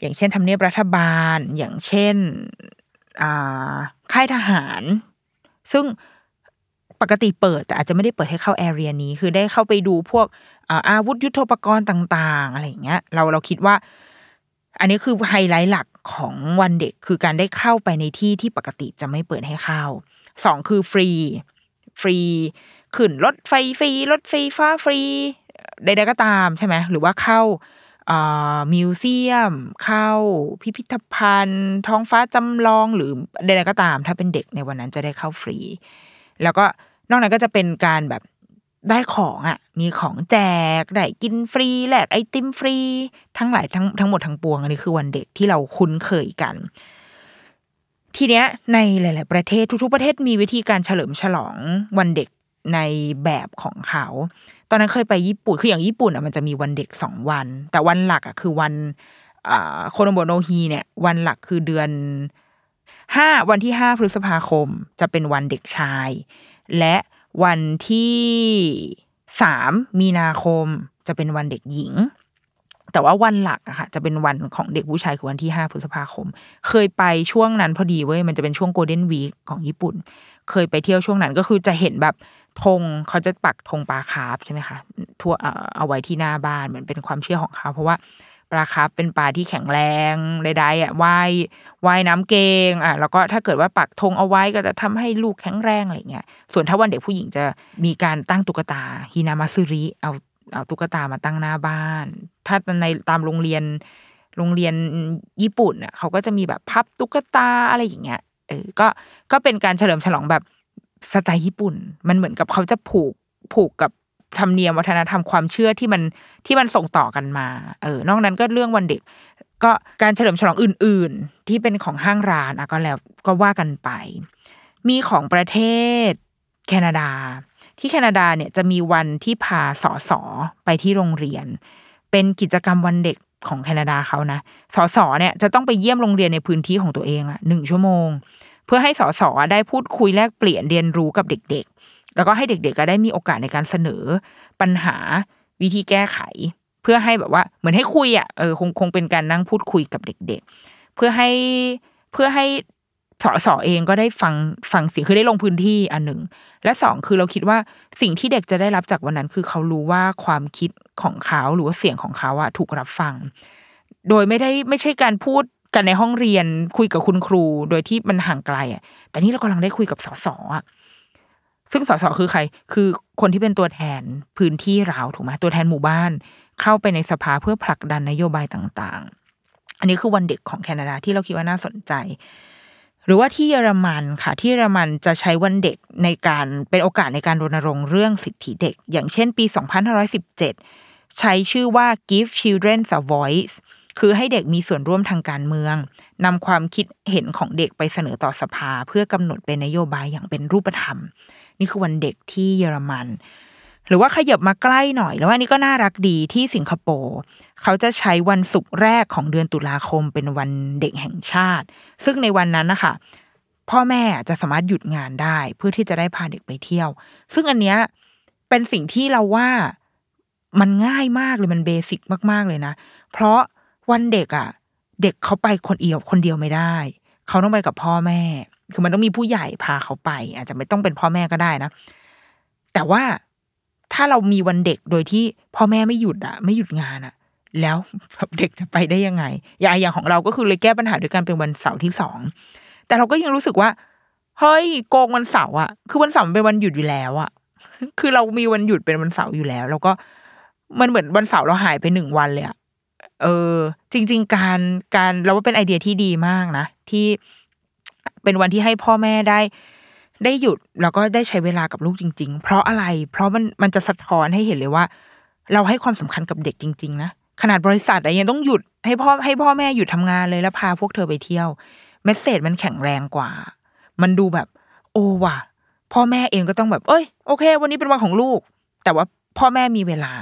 อย่างเช่นทำเนียบรัฐบาลอย่างเช่นค่ายทหารซึ่งปกติเปิดแต่อาจจะไม่ได้เปิดให้เข้าแอเรียนี้คือได้เข้าไปดูพวกอาวุธยุทโธปกรณ์ต่างๆอะไรอย่างเงี้ยเราคิดว่าอันนี้คือไฮไลท์หลักของวันเด็กคือการได้เข้าไปในที่ที่ปกติจะไม่เปิดให้เข้าสองคือฟรีขึ้นรถไฟฟรีรถไฟฟ้าฟรีใดๆก็ตามใช่ไหมหรือว่าเข้ามิวเซียมเข้าพิพิธภัณฑ์ท้องฟ้าจำลองหรือใดๆก็ตามถ้าเป็นเด็กในวันนั้นจะได้เข้าฟรีแล้วก็นอกนั้นก็จะเป็นการแบบได้ของอ่ะมีของแจกได้กินฟรีแลกไอติมฟรีทั้งหลายทั้งหมดทั้งปวงอันนี้คือวันเด็กที่เราคุ้นเคยกันทีเนี้ยในหลายๆประเทศทุกๆประเทศมีวิธีการเฉลิมฉลองวันเด็กในแบบของเขาตอนนั้นเคยไปญี่ปุ่นคืออย่างญี่ปุ่นอ่ะมันจะมีวันเด็ก2วันแต่วันหลักอ่ะคือวันโคโนโบโนฮีเนี่ยวันหลักคือเดือน5วันที่5พฤษภาคมจะเป็นวันเด็กชายและวันที่3มีนาคมจะเป็นวันเด็กหญิงแต่ว่าวันหลักอะค่ะจะเป็นวันของเด็กผู้ชายคือวันที่5พฤษภาคมเคยไปช่วงนั้นพอดีเว้ยมันจะเป็นช่วง Golden Week ของญี่ปุ่นเคยไปเที่ยวช่วงนั้นก็คือจะเห็นแบบธงเขาจะปักธงปลาคาร์ฟใช่ไหมคะทั่วเอาไว้ที่หน้าบ้านเหมือนเป็นความเชื่อของเขาเพราะว่าปลาคาร์ฟเป็นปลาที่แข็งแรงใดๆอ่ะว่ายน้ำเก่งอ่ะแล้วก็ถ้าเกิดว่าปักธงเอาไว้ก็จะทำให้ลูกแข็งแรงอะไรเงี้ยส่วนถ้าวันเด็กผู้หญิงจะมีการตั้งตุ๊กตาฮินามาซุริเอาตุ๊กตามาตั้งหน้าบ้านถ้าในตามโรงเรียนญี่ปุ่นอ่ะเขาก็จะมีแบบพับตุ๊กตาอะไรอย่างเงี้ยก็เป็นการเฉลิมฉลองแบบสไตล์ญี่ปุ่นมันเหมือนกับเขาจะผูกกับธรรมเนียมวัฒนธรรมความเชื่อที่มันส่งต่อกันมานอกนั้นก็เรื่องวันเด็กก็การเฉลิมฉลองอื่นๆที่เป็นของห้างร้านอ่ะก็แล้วก็ว่ากันไปมีของประเทศแคนาดาที่แคนาดาเนี่ยจะมีวันที่พาส.ส.ไปที่โรงเรียนเป็นกิจกรรมวันเด็กของแคนาดาเขานะส.ส.เนี่ยจะต้องไปเยี่ยมโรงเรียนในพื้นที่ของตัวเองอ่ะ1ชั่วโมงเพื่อให้ส.ส.ได้พูดคุยแลกเปลี่ยนเรียนรู้กับเด็กๆแล้วก็ให้เด็กๆก็ได้มีโอกาสในการเสนอปัญหาวิธีแก้ไขเพื่อให้แบบว่าเหมือนให้คุยอ่ะคงเป็นการนั่งพูดคุยกับเด็กๆเพื่อให้ส.ส.เองก็ได้ฟังเสียงคือได้ลงพื้นที่อันหนึ่งและสองคือเราคิดว่าสิ่งที่เด็กจะได้รับจากวันนั้นคือเขารู้ว่าความคิดของเขาหรือว่าเสียงของเขาอะถูกรับฟังโดยไม่ใช่การพูดกันในห้องเรียนคุยกับคุณครูโดยที่มันห่างไกลอะแต่นี่เรากำลังได้คุยกับส.ส.อะซึ่งส.ส.คือใครคือคนที่เป็นตัวแทนพื้นที่เราถูกไหมตัวแทนหมู่บ้านเข้าไปในสภาเพื่อผลักดันนโยบายต่างๆอันนี้คือวันเด็กของแคนาดาที่เราคิดว่าน่าสนใจหรือว่าที่เยอรมันค่ะที่เยอรมันจะใช้วันเด็กในการเป็นโอกาสในการรณรงค์เรื่องสิทธิเด็กอย่างเช่นปี 2517 ใช้ชื่อว่า Give Children a Voice คือให้เด็กมีส่วนร่วมทางการเมืองนำความคิดเห็นของเด็กไปเสนอต่อสภาเพื่อกำหนดเป็นนโยบายอย่างเป็นรูปธรรมนี่คือวันเด็กที่เยอรมันหรือว่าขยับมาใกล้หน่อยแล้วอันนี้ก็น่ารักดีที่สิงคโปร์เขาจะใช้วันศุกร์แรกของเดือนตุลาคมเป็นวันเด็กแห่งชาติซึ่งในวันนั้นนะคะพ่อแม่จะสามารถหยุดงานได้เพื่อที่จะได้พาเด็กไปเที่ยวซึ่งอันเนี้ยเป็นสิ่งที่เราว่ามันง่ายมากเลยมันเบสิกมากๆเลยนะเพราะวันเด็กอ่ะ เด็กเขาไปคนเดียวไม่ได้เขาต้องไปกับพ่อแม่คือมันต้องมีผู้ใหญ่พาเขาไปอาจจะไม่ต้องเป็นพ่อแม่ก็ได้นะแต่ว่าถ้าเรามีวันเด็กโดยที่พ่อแม่ไม่หยุดงานอะแล้วเด็กจะไปได้ยังไงอย่างของเราก็คือเลยแก้ปัญหาด้วยการเป็นวันเสาร์ที่2แต่เราก็ยังรู้สึกว่าเฮ้ยโกงวันเสาร์อ่ะคือวันเสาร์เป็นวันหยุดอยู่แล้วอ่ะคือเรามีวันหยุดเป็นวันเสาร์อยู่แล้วแล้วก็มันเหมือนวันเสาร์เราหายไป1วันเลยอ่ะจริงๆการเราว่าเป็นไอเดียที่ดีมากนะที่เป็นวันที่ให้พ่อแม่ได้หยุดแล้วก็ได้ใช้เวลากับลูกจริงๆเพราะอะไรเพราะมันจะสะท้อนให้เห็นเลยว่าเราให้ความสำคัญกับเด็กจริงๆนะขนาดบริษัทยังต้องหยุดให้พ่อแม่หยุดทำงานเลยแล้วพาพวกเธอไปเที่ยวเมสเสจมันแข็งแรงกว่ามันดูแบบโอ้ว่ะพ่อแม่เองก็ต้องแบบเอ้ยโอเควันนี้เป็นวันของลูกแต่ว่าพ่อแม่มีเวลา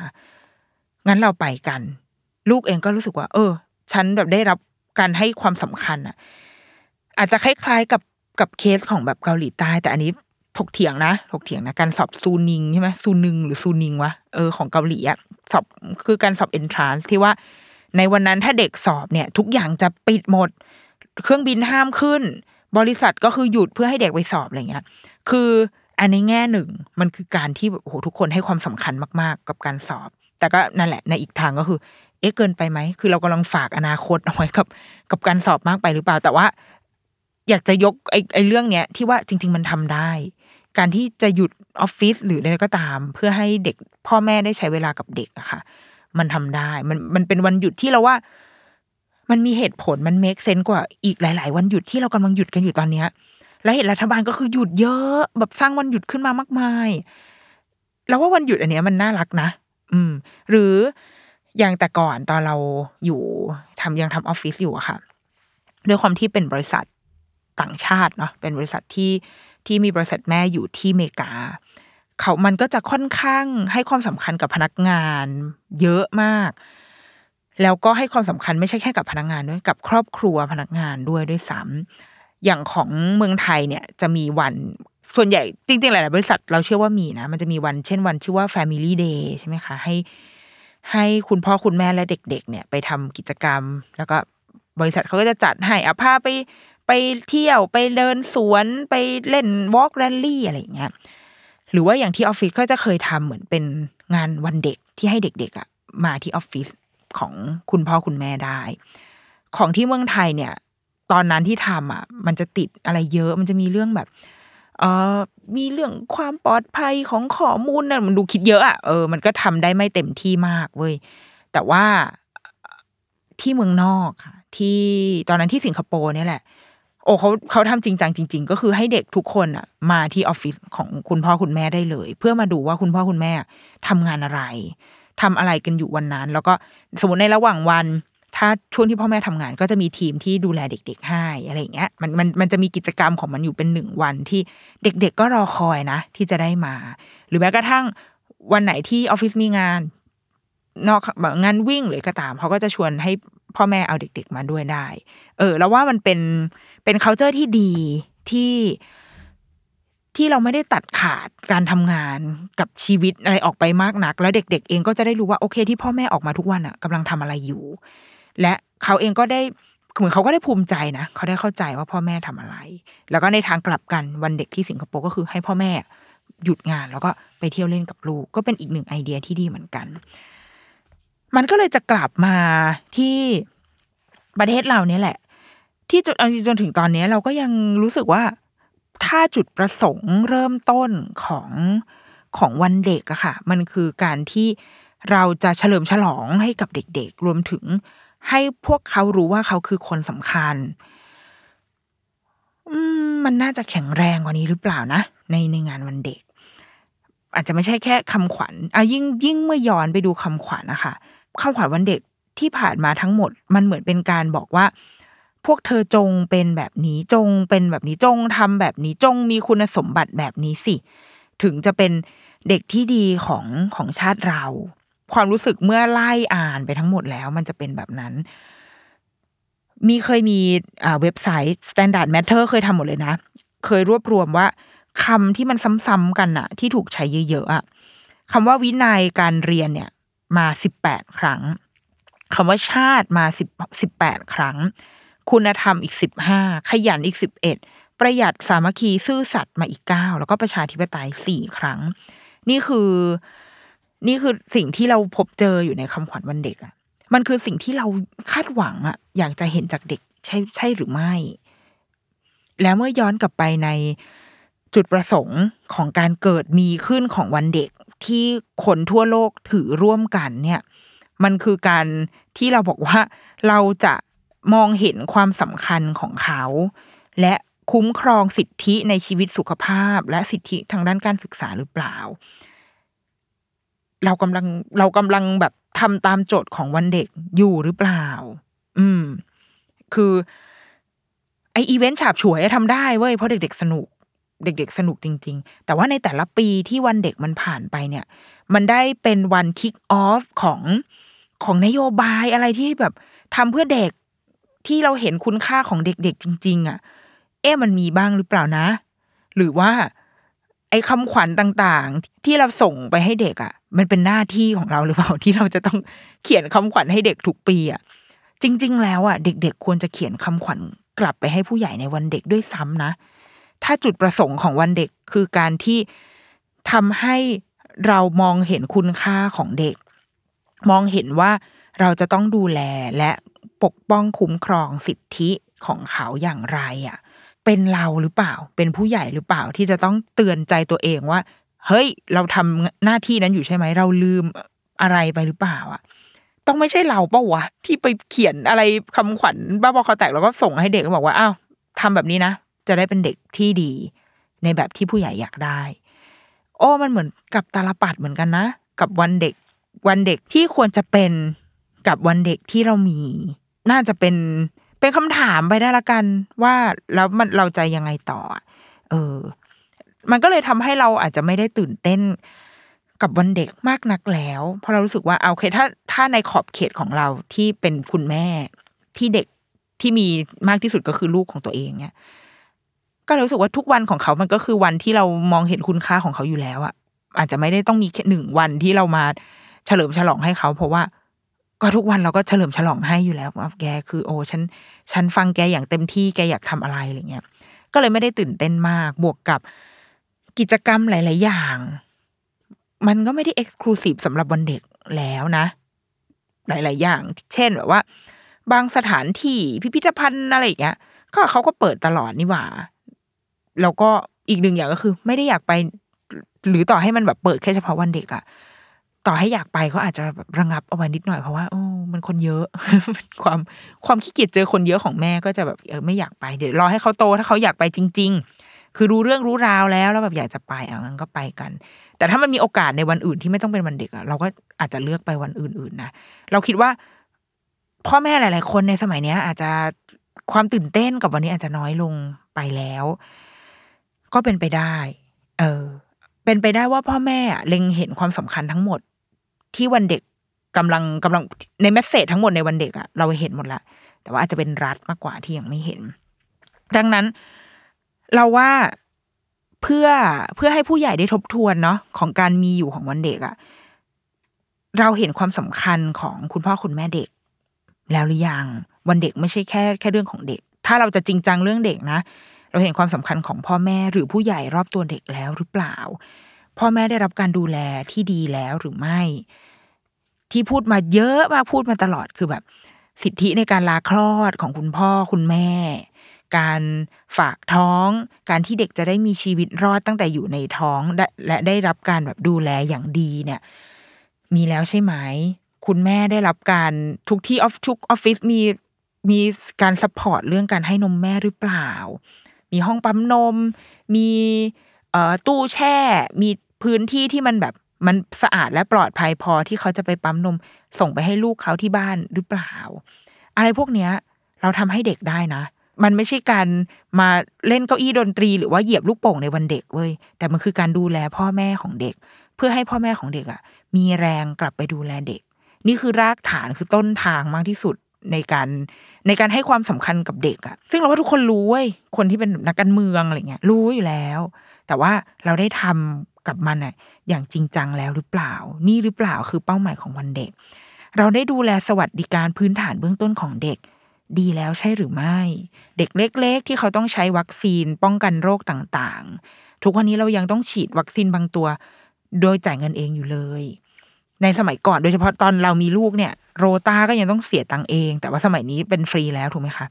งั้นเราไปกันลูกเองก็รู้สึกว่าฉันแบบได้รับการให้ความสำคัญอ่ะอาจจะคล้ายๆกับเคสของแบบเกาหลีใต้แต่อันนี้ถกเถียงนะการสอบซูนิงใช่มั้ยซูนึงหรือซูนิงวะของเกาหลีอ่ะสอบคือการสอบ entrance ที่ว่าในวันนั้นถ้าเด็กสอบเนี่ยทุกอย่างจะปิดหมดเครื่องบินห้ามขึ้นบริษัทก็คือหยุดเพื่อให้เด็กไปสอบอะไรเงี้ยคืออันในแง่หนึ่งมันคือการที่แบบโอ้โหทุกคนให้ความสำคัญมากๆกับการสอบแต่ก็นั่นแหละในอีกทางก็คือเกินไปไหมคือเรากำลังฝากอนาคตเอาไว้กับการสอบมากไปหรือเปล่าแต่ว่าอยากจะยกไอ้เรื่องเนี้ยที่ว่าจริงๆมันทำได้การที่จะหยุดออฟฟิศหรืออะไรก็ตามเพื่อให้เด็กพ่อแม่ได้ใช้เวลากับเด็กอะค่ะมันทำได้มันเป็นวันหยุดที่เราว่ามันมีเหตุผลมันเมคเซนส์กว่าอีกหลายๆวันหยุดที่เรากำลังหยุดกันอยู่ตอนนี้แล้วเห็นรัฐบาลก็คือหยุดเยอะแบบสร้างวันหยุดขึ้นมามากมายแล้วว่าวันหยุดอันเนี้ยมันน่ารักนะหรืออย่างแต่ก่อนตอนเราอยู่ยังทำออฟฟิศอยู่อะค่ะด้วยความที่เป็นบริษัทต่างชาติเนาะเป็นบริษัทที่มีบริษัทแม่อยู่ที่อเมริกามันก็จะค่อนข้างให้ความสำคัญกับพนักงานเยอะมากแล้วก็ให้ความสำคัญไม่ใช่แค่กับพนักงานด้วยกับครอบครัวพนักงานด้วยซ้ำอย่างของเมืองไทยเนี่ยจะมีวันส่วนใหญ่จริงๆหลายๆบริษัทเราเชื่อว่ามีนะมันจะมีวันเช่นวันชื่อว่า Family Day ใช่ไหมคะให้คุณพ่อคุณแม่และเด็กๆเนี่ยไปทำกิจกรรมแล้วก็บริษัทเขาก็จะจัดให้พาไปเที่ยวไปเดินสวนไปเล่นวอล์กแรลลี่อะไรอย่างเงี้ยหรือว่าอย่างที่ออฟฟิศก็จะเคยทำเหมือนเป็นงานวันเด็กที่ให้เด็กๆมาที่ออฟฟิศของคุณพ่อคุณแม่ได้ของที่เมืองไทยเนี่ยตอนนั้นที่ทำมันจะติดอะไรเยอะมันจะมีเรื่องแบบมีเรื่องความปลอดภัยของข้อมูลน่ะมันดูคิดเยอะมันก็ทำได้ไม่เต็มที่มากเว้ยแต่ว่าที่เมืองนอกค่ะที่ตอนนั้นที่สิงคโปร์เนี่ยแหละเขาทำจริงจังจริงๆก็คือให้เด็กทุกคนมาที่ออฟฟิศของคุณพ่อคุณแม่ได้เลยเพื่อมาดูว่าคุณพ่อคุณแม่ทำงานอะไรทำอะไรกันอยู่วันนั้นแล้วก็สมมติในระหว่างวันถ้าช่วงที่พ่อแม่ทำงานก็จะมีทีมที่ดูแลเด็กๆให้อะไรอย่างเงี้ยมันจะมีกิจกรรมของมันอยู่เป็น1วันที่เด็กๆก็รอคอยนะที่จะได้มาหรือแม้กระทั่งวันไหนที่ออฟฟิศมีงานนอกงานวิ่งหรือก็ตามเขาก็จะชวนให้พ่อแม่เอาเด็กๆมาด้วยได้แล้วว่ามันเป็น culture ที่ดีที่เราไม่ได้ตัดขาดการทำงานกับชีวิตอะไรออกไปมากนักแล้วเด็กๆเองก็จะได้รู้ว่าโอเคที่พ่อแม่ออกมาทุกวันกำลังทำอะไรอยู่และเขาเองก็ได้เหมือนเขาก็ได้ภูมิใจนะเขาได้เข้าใจว่าพ่อแม่ทำอะไรแล้วก็ในทางกลับกันวันเด็กที่สิงคโปร์ก็คือให้พ่อแม่หยุดงานแล้วก็ไปเที่ยวเล่นกับลูกก็เป็นอีกหนึ่งไอเดียที่ดีเหมือนกันมันก็เลยจะกลับมาที่ประเทศเราเนี่ยแหละที่จนถึงตอนนี้เราก็ยังรู้สึกว่าถ้าจุดประสงค์เริ่มต้นของวันเด็กค่ะมันคือการที่เราจะเฉลิมฉลองให้กับเด็กๆรวมถึงให้พวกเขารู้ว่าเขาคือคนสำคัญมันน่าจะแข็งแรงกว่านี้หรือเปล่านะในงานวันเด็กอาจจะไม่ใช่แค่คำขวัญยิ่งเมื่อย้อนไปดูคำขวัญนะคะคำขวัญวันเด็กที่ผ่านมาทั้งหมดมันเหมือนเป็นการบอกว่าพวกเธอจงเป็นแบบนี้จงเป็นแบบนี้จงทำแบบนี้จงมีคุณสมบัติแบบนี้สิถึงจะเป็นเด็กที่ดีของชาติเราความรู้สึกเมื่อไล่อ่านไปทั้งหมดแล้วมันจะเป็นแบบนั้นเคยมีเว็บไซต์ Standard Matter เคยทำหมดเลยนะเคยรวบรวมว่าคำที่มันซ้ำๆกันน่ะที่ถูกใช้เยอะๆคำว่าวินัยการเรียนเนี่ยมา18ครั้ง คำว่าชาติมา18ครั้งคุณธรรมอีก15ขยันอีก11ประหยัดสามัคคีซื่อสัตย์มาอีก9แล้วก็ประชาธิปไตย4ครั้งนี่คือสิ่งที่เราพบเจออยู่ในคำขวัญวันเด็กอ่ะมันคือสิ่งที่เราคาดหวังอ่ะอยากจะเห็นจากเด็กใช่หรือไม่แล้วเมื่อย้อนกลับไปในจุดประสงค์ของการเกิดมีขึ้นของวันเด็กที่คนทั่วโลกถือร่วมกันเนี่ยมันคือการที่เราบอกว่าเราจะมองเห็นความสำคัญของเขาและคุ้มครองสิทธิในชีวิตสุขภาพและสิทธิทางด้านการศึกษาหรือเปล่าเรากำลังแบบทำตามโจทย์ของวันเด็กอยู่หรือเปล่าคือไออีเวนต์ฉาบฉวยทำได้เว้ยเพราะเด็กๆสนุกจริงๆแต่ว่าในแต่ละปีที่วันเด็กมันผ่านไปเนี่ยมันได้เป็นวันคิกออฟของนโยบายอะไรที่แบบทำเพื่อเด็กที่เราเห็นคุณค่าของเด็กๆจริงๆอ่ะมันมีบ้างหรือเปล่านะหรือว่าไอ้คำขวัญต่างๆที่เราส่งไปให้เด็กอ่ะมันเป็นหน้าที่ของเราหรือเปล่าที่เราจะต้องเขียนคำขวัญให้เด็กทุกปีอ่ะจริงๆแล้วอ่ะเด็กๆควรจะเขียนคำขวัญกลับไปให้ผู้ใหญ่ในวันเด็กด้วยซ้ำนะถ้าจุดประสงค์ของวันเด็กคือการที่ทำให้เรามองเห็นคุณค่าของเด็กมองเห็นว่าเราจะต้องดูแลและปกป้องคุ้มครองสิทธิของเขาอย่างไรอ่ะเป็นเราหรือเปล่าเป็นผู้ใหญ่หรือเปล่าที่จะต้องเตือนใจตัวเองว่าเฮ้ยเราทำหน้าที่นั้นอยู่ใช่ไหมเราลืมอะไรไปหรือเปล่าอ่ะต้องไม่ใช่เราเปล่าวะที่ไปเขียนอะไรคำขวัญบ้าบอคอแตกแล้วก็ส่งให้เด็กแล้วบอกว่าอ้าวทำแบบนี้นะจะได้เป็นเด็กที่ดีในแบบที่ผู้ใหญ่อยากได้มันเหมือนกับตาลปัดเหมือนกันนะกับวันเด็กที่ควรจะเป็นกับวันเด็กที่เรามีน่าจะเป็นคำถามไปได้ละกันว่าแล้วมันเราจะยังไงต่อมันก็เลยทำให้เราอาจจะไม่ได้ตื่นเต้นกับวันเด็กมากนักแล้วเพราะเรารู้สึกว่าโอเคถ้าในขอบเขตของเราที่เป็นคุณแม่ที่เด็กที่มีมากที่สุดก็คือลูกของตัวเองเนี่ยก็รู้สึกว่าทุกวันของเขามันก็คือวันที่เรามองเห็นคุณค่าของเขาอยู่แล้วอ่ะอาจจะไม่ได้ต้องมีแค่1วันที่เรามาเฉลิมฉลองให้เขาเพราะว่าก็ทุกวันเราก็เฉลิมฉลองให้อยู่แล้วแกคือฉันฟังแกอย่างเต็มที่แกอยากทำอะไรอะไรเงี้ยก็เลยไม่ได้ตื่นเต้นมากบวกกับกิจกรรมหลายๆอย่างมันก็ไม่ได้ exclusive สำหรับวันเด็กแล้วนะหลายๆอย่างเช่นแบบว่าบางสถานที่พิพิธภัณฑ์อะไรอย่างเงี้ยก็เขาก็เปิดตลอดนี่หว่าแล้วก็อีกหนึ่งอย่างก็คือไม่ได้อยากไปหรือต่อให้มันแบบเปิดแค่เฉพาะวันเด็กอะต่อให้อยากไปเขาอาจจะแบบระงับเอาไว้นิดหน่อยเพราะว่ามันคนเยอะ ความขี้เกียจเจอคนเยอะของแม่ก็จะแบบไม่อยากไปเดี๋ยวรอให้เขาโตถ้าเขาอยากไปจริงๆคือรู้เรื่องรู้ราวแล้วแบบอยากจะไปงั้นก็ไปกันแต่ถ้ามันมีโอกาสในวันอื่นที่ไม่ต้องเป็นวันเด็กอะเราก็อาจจะเลือกไปวันอื่นๆนะเราคิดว่าพ่อแม่หลายๆคนในสมัยนี้อาจจะความตื่นเต้นกับวันนี้อาจจะน้อยลงไปแล้วก็เป็นไปได้เป็นไปได้ว่าพ่อแม่เล็งเห็นความสำคัญทั้งหมดที่วันเด็กกำลังในเมสเสจทั้งหมดในวันเด็กอะเราเห็นหมดละแต่ว่าอาจจะเป็นรัฐมากกว่าที่ยังไม่เห็นดังนั้นเราว่าเพื่อให้ผู้ใหญ่ได้ทบทวนเนาะของการมีอยู่ของวันเด็กอะเราเห็นความสำคัญของคุณพ่อคุณแม่เด็กแล้วหรือยังวันเด็กไม่ใช่แค่เรื่องของเด็กถ้าเราจะจริงจังเรื่องเด็กนะเราเห็นความสำคัญของพ่อแม่หรือผู้ใหญ่รอบตัวเด็กแล้วหรือเปล่าพ่อแม่ได้รับการดูแลที่ดีแล้วหรือไม่ที่พูดมาเยอะมากพูดมาตลอดคือแบบสิทธิในการลาคลอดของคุณพ่อคุณแม่การฝากท้องการที่เด็กจะได้มีชีวิตรอดตั้งแต่อยู่ในท้องและได้รับการแบบดูแลอย่างดีเนี่ยมีแล้วใช่ไหมคุณแม่ได้รับการทุกที่ทุกออฟฟิศมีการซัพพอร์ตเรื่องการให้นมแม่หรือเปล่ามีห้องปั๊มนมมีตู้แช่มีพื้นที่ที่มันแบบมันสะอาดและปลอดภัยพอที่เขาจะไปปั๊มนมส่งไปให้ลูกเขาที่บ้านหรือเปล่าอะไรพวกเนี้ยเราทำให้เด็กได้นะมันไม่ใช่การมาเล่นเก้าอี้ดนตรีหรือว่าเหยียบลูกโป่งในวันเด็กเว้ยแต่มันคือการดูแลพ่อแม่ของเด็กเพื่อให้พ่อแม่ของเด็กอ่ะมีแรงกลับไปดูแลเด็กนี่คือรากฐานคือต้นทางมากที่สุดในการให้ความสำคัญกับเด็กอ่ะซึ่งเราว่าทุกคนรู้เว้ยคนที่เป็นนักการเมืองอะไรเงี้ยรู้อยู่แล้วแต่ว่าเราได้ทำกับมันอ่ะอย่างจริงจังแล้วหรือเปล่านี่หรือเปล่าคือเป้าหมายของวันเด็ก เราได้ดูแลสวัสดิการพื้นฐานเบื้องต้นของเด็กดีแล้วใช่หรือไม่เด็กเล็กๆที่เขาต้องใช้วัคซีนป้องกันโรคต่างๆทุกวันนี้เรายังต้องฉีดวัคซีนบางตัวโดยจ่ายเงินเองอยู่เลยในสมัยก่อนโดยเฉพาะตอนเรามีลูกเนี่ยโรต้าก็ยังต้องเสียตังค์เองแต่ว่าสมัยนี้เป็นฟรีแล้วถูกไหมคะ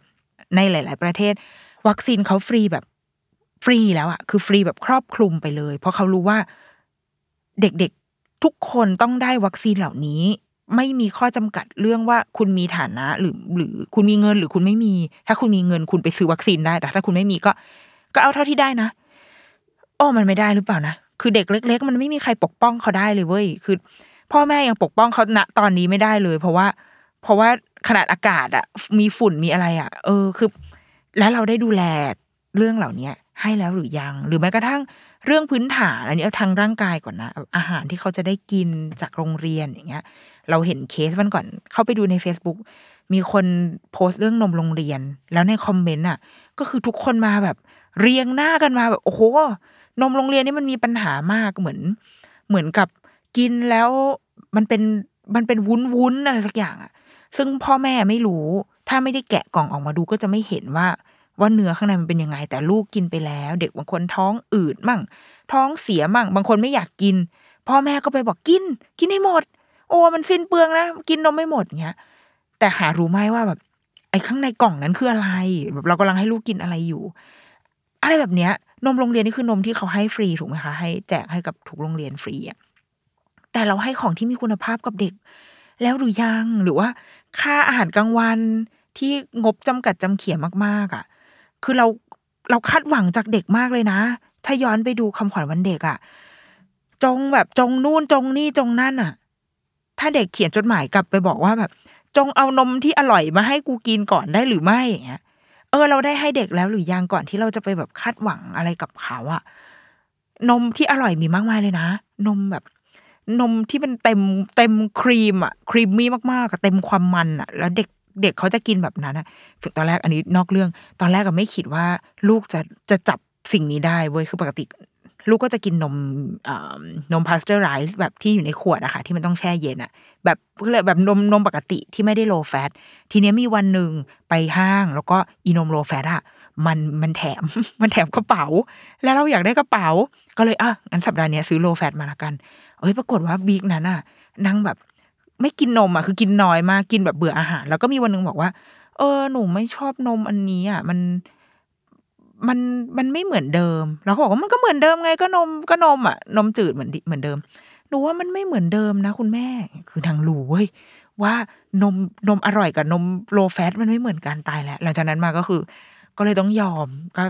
ในหลายๆประเทศวัคซีนเขาฟรีแบบฟรีแล้วอ่ะคือฟรีแบบครอบคลุมไปเลยเพราะเขารู้ว่าเด็กๆทุกคนต้องได้วัคซีนเหล่านี้ไม่มีข้อจำกัดเรื่องว่าคุณมีฐานะหรือคุณมีเงินหรือคุณไม่มีถ้าคุณมีเงินคุณไปซื้อวัคซีนได้แต่ถ้าคุณไม่มีก็เอาเท่าที่ได้นะโอ้มันไม่ได้หรือเปล่านะคือเด็กเล็กๆมันไม่มีใครปกป้องเขาได้เลยเว้ยคือพ่อแม่ยังปกป้องเขาณตอนนี้ไม่ได้เลยเพราะว่าขนาดอากาศอ่ะมีฝุ่นมีอะไรอ่ะคือแล้วเราได้ดูแลเรื่องเหล่านี้ให้แล้วหรือยังหรือแม้กระทั่งเรื่องพื้นฐานอันนี้เอาทางร่างกายก่อนนะอาหารที่เขาจะได้กินจากโรงเรียนอย่างเงี้ยเราเห็นเคสวันก่อนเข้าไปดูใน Facebook มีคนโพสต์เรื่องนมโรงเรียนแล้วในคอมเมนต์อ่ะก็คือทุกคนมาแบบเรียงหน้ากันมาแบบโอ้โหนมโรงเรียนนี่มันมีปัญหามากเหมือนกับกินแล้วมันเป็นวุ้นๆอะไรสักอย่างอ่ะซึ่งพ่อแม่ไม่รู้ถ้าไม่ได้แกะกล่องออกมาดูก็จะไม่เห็นว่าเนื้อข้างในมันเป็นยังไงแต่ลูกกินไปแล้วเด็กบางคนท้องอืดมั่งท้องเสียมั่งบางคนไม่อยากกินพ่อแม่ก็ไปบอกกินให้หมดโอ้มันสิ้นเปลืองนะกินนมไม่หมดเงี้ยแต่หารู้ไหมว่าแบบไอ้ข้างในกล่องนั้นคืออะไรแบบเรากำลังให้ลูกกินอะไรอยู่อะไรแบบเนี้ยนมโรงเรียนนี่คือนมที่เขาให้ฟรีถูกไหมคะให้แจกให้กับทุกโรงเรียนฟรีอ่ะแต่เราให้ของที่มีคุณภาพกับเด็กแล้วหรือยังหรือว่าค่าอาหารกลางวันที่งบจำกัดจำเขียมากๆอ่ะคือเราคาดหวังจากเด็กมากเลยนะถ้าย้อนไปดูคำขวัญวันเด็กอ่ะจงนู่นจงนี่จงนั่นอ่ะถ้าเด็กเขียนจดหมายกลับไปบอกว่าแบบจงเอานมที่อร่อยมาให้กูกินก่อนได้หรือไม่อย่างเงี้ยเราได้ให้เด็กแล้วหรือยังก่อนที่เราจะไปแบบคาดหวังอะไรกับเขาอ่ะนมที่อร่อยมีมากมายเลยนะนมแบบนมที่เป็นเต็มครีมอ่ะครีมมี่มากๆอ่ะเต็มความมันอ่ะแล้วเด็กเขาจะกินแบบนั้นอ่ะถึงตอนแรกอันนี้นอกเรื่องตอนแรกก็ไม่คิดว่าลูกจะจับสิ่งนี้ได้เว้ยคือปกติลูกก็จะกินนมพาสเจอร์ไรซ์แบบที่อยู่ในขวดอะค่ะที่มันต้องแช่เย็นอ่ะแบบก็เลยแบบนมปกติที่ไม่ได้โลแฟตทีนี้มีวันหนึ่งไปห้างแล้วก็อีนมโลแฟตอะมันแถมกระเป๋าแล้วเราอยากได้กระเป๋าก็เลยงั้นสัปดาห์นี้ซื้อโลแฟตมาละกันปรากฏว่าวีคนั้นน่ะนางแบบไม่กินนมอ่ะคือกินน้อยมากกินแบบเบื่ออาหารแล้วก็มีวันนึงบอกว่าหนูไม่ชอบนมอันนี้อ่ะมันไม่เหมือนเดิมเราก็บอกว่ามันก็เหมือนเดิมไงก็นมอ่ะนมจืดเหมือนเดิมหนูว่ามันไม่เหมือนเดิมนะคุณแม่คือนางรู้เว้ยว่านมอร่อยกับนมโลแฟตมันไม่เหมือนกันตายแล้วหลังจากนั้นมาก็คือก็เลยต้องยอมก็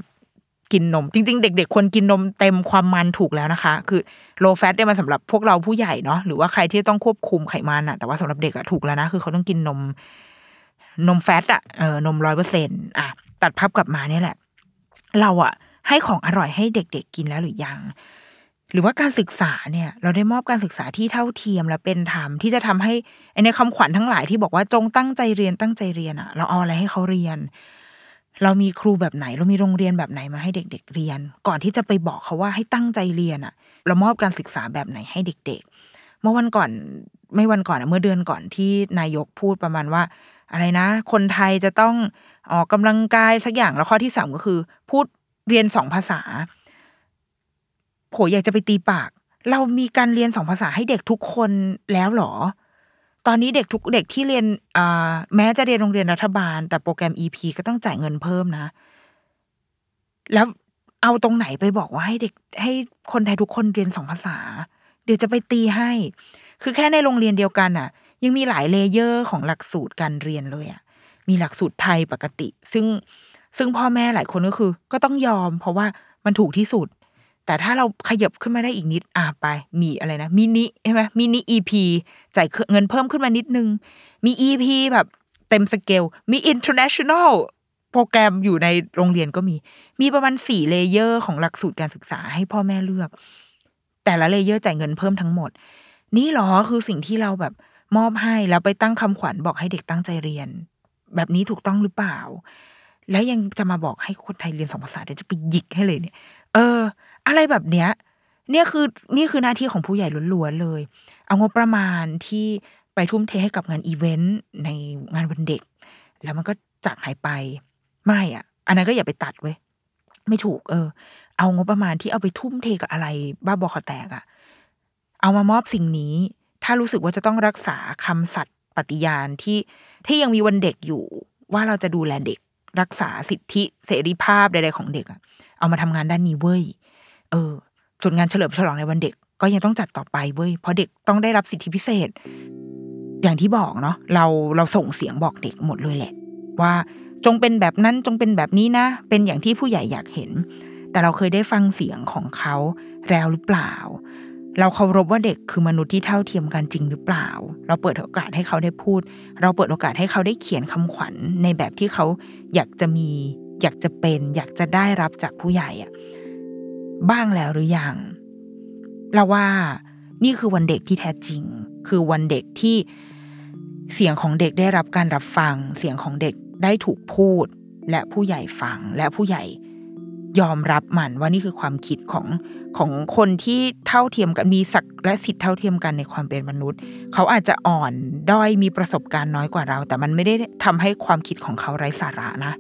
กินนมจริงๆเด็กๆควรกินนมเต็มความมันถูกแล้วนะคะคือโลแฟตเนี่ยมันสำหรับพวกเราผู้ใหญ่เนาะหรือว่าใครที่ต้องควบคุมไขมันอะแต่ว่าสำหรับเด็กอะถูกแล้วนะคือเขาต้องกินนมแฟตอะนม 100% อ่ะตัดภาพกลับมาเนี่ยแหละเราอะให้ของอร่อยให้เด็กๆกินแล้วหรือยังหรือว่าการศึกษาเนี่ยเราได้มอบการศึกษาที่เท่าเทียมและเป็นธรรมที่จะทำให้ในคำขวัญทั้งหลายที่บอกว่าจงตั้งใจเรียนตั้งใจเรียนอะเราเอาอะไรให้เขาเรียนเรามีครูแบบไหนเรามีโรงเรียนแบบไหนมาให้เด็กๆเรียนก่อนที่จะไปบอกเขาว่าให้ตั้งใจเรียนอะเรามอบการศึกษาแบบไหนให้เด็กๆเมื่อเดือนก่อนที่นายกพูดประมาณว่าอะไรนะคนไทยจะต้องออกกำลังกายสักอย่างแล้วข้อที่3ก็คือพูดเรียน2ภาษาโหอยากจะไปตีปากเรามีการเรียน2ภาษาให้เด็กทุกคนแล้วหรอตอนนี้เด็กทุกเด็กที่เรียนแม้จะเรียนโรงเรียนรัฐบาลแต่โปรแกรม EP ก็ต้องจ่ายเงินเพิ่มนะแล้วเอาตรงไหนไปบอกว่าให้เด็กให้คนไทยทุกคนเรียน2ภาษาเดี๋ยวจะไปตีให้คือแค่ในโรงเรียนเดียวกันน่ะยังมีหลายเลเยอร์ของหลักสูตรการเรียนเลยอ่ะมีหลักสูตรไทยปกติซึ่งพ่อแม่หลายคนก็คือก็ต้องยอมเพราะว่ามันถูกที่สุดแต่ถ้าเราขยับขึ้นมาได้อีกนิดไปมีอะไรนะมินิใช่ไหมมินิ EP จ่ายเงินเพิ่มขึ้นมานิดนึงมี EP แบบเต็มสเกลมี international โปรแกรมอยู่ในโรงเรียนก็มีประมาณ4เลเยอร์ของหลักสูตรการศึกษาให้พ่อแม่เลือกแต่ละเลเยอร์จ่ายเงินเพิ่มทั้งหมดนี่หรอคือสิ่งที่เราแบบมอบให้แล้วไปตั้งคำขวัญบอกให้เด็กตั้งใจเรียนแบบนี้ถูกต้องหรือเปล่าแล้วยังจะมาบอกให้คนไทยเรียน2ภาษาเดี๋ยวจะไปหยิกให้เลยเนี่ยอะไรแบบเนี้ยนี่คือหน้าที่ของผู้ใหญ่ล้วนๆเลยเอางบประมาณที่ ไปทุ่มเทให้กับงานอีเวนต์ในงานวันเด็กแล้วมันก็จากหายไปไม่อ่ะอันนั้นก็อย่าไปตัดเว้ยไม่ถูกเอางบประมาณที่เอาไปทุ่มเทกับอะไรบ้าบอคอแตกอ่ะเอามามอบสิ่งนี้ถ้ารู้สึกว่าจะต้องรักษาคำสัตย์ปฏิญาณที่ยังมีวันเด็กอยู่ว่าเราจะดูแลเด็กรักษาสิทธิเสรีภาพใดๆของเด็กอ่ะเอามาทำงานด้านนี้เว้ยส่วนงานเฉลิมฉลองในวันเด็กก็ยังต้องจัดต่อไปเว้ยเพราะเด็กต้องได้รับสิทธิพิเศษอย่างที่บอกเนาะเราส่งเสียงบอกเด็กหมดเลยแหละว่าจงเป็นแบบนั้นจงเป็นแบบนี้นะเป็นอย่างที่ผู้ใหญ่อยากเห็นแต่เราเคยได้ฟังเสียงของเขาแล้วหรือเปล่าเราเคารพว่าเด็กคือมนุษย์ที่เท่าเทียมกันจริงหรือเปล่าเราเปิดโอกาสให้เขาได้พูดเราเปิดโอกาสให้เขาได้เขียนคำขวัญในแบบที่เขาอยากจะมีอยากจะเป็นอยากจะได้รับจากผู้ใหญ่อะบ้างแล้วหรือยังเราว่านี่คือวันเด็กที่แท้จริงคือวันเด็กที่เสียงของเด็กได้รับการรับฟังเสียงของเด็กได้ถูกพูดและผู้ใหญ่ฟังและผู้ใหญ่ยอมรับมันว่านี่คือความคิดของคนที่เท่าเทียมกันมีศักดิ์และสิทธิเท่าเทียมกันในความเป็นมนุษย์เขาอาจจะอ่อนด้อยมีประสบการณ์น้อยกว่าเราแต่มันไม่ได้ทำให้ความคิดของเขาไร้สาระนะ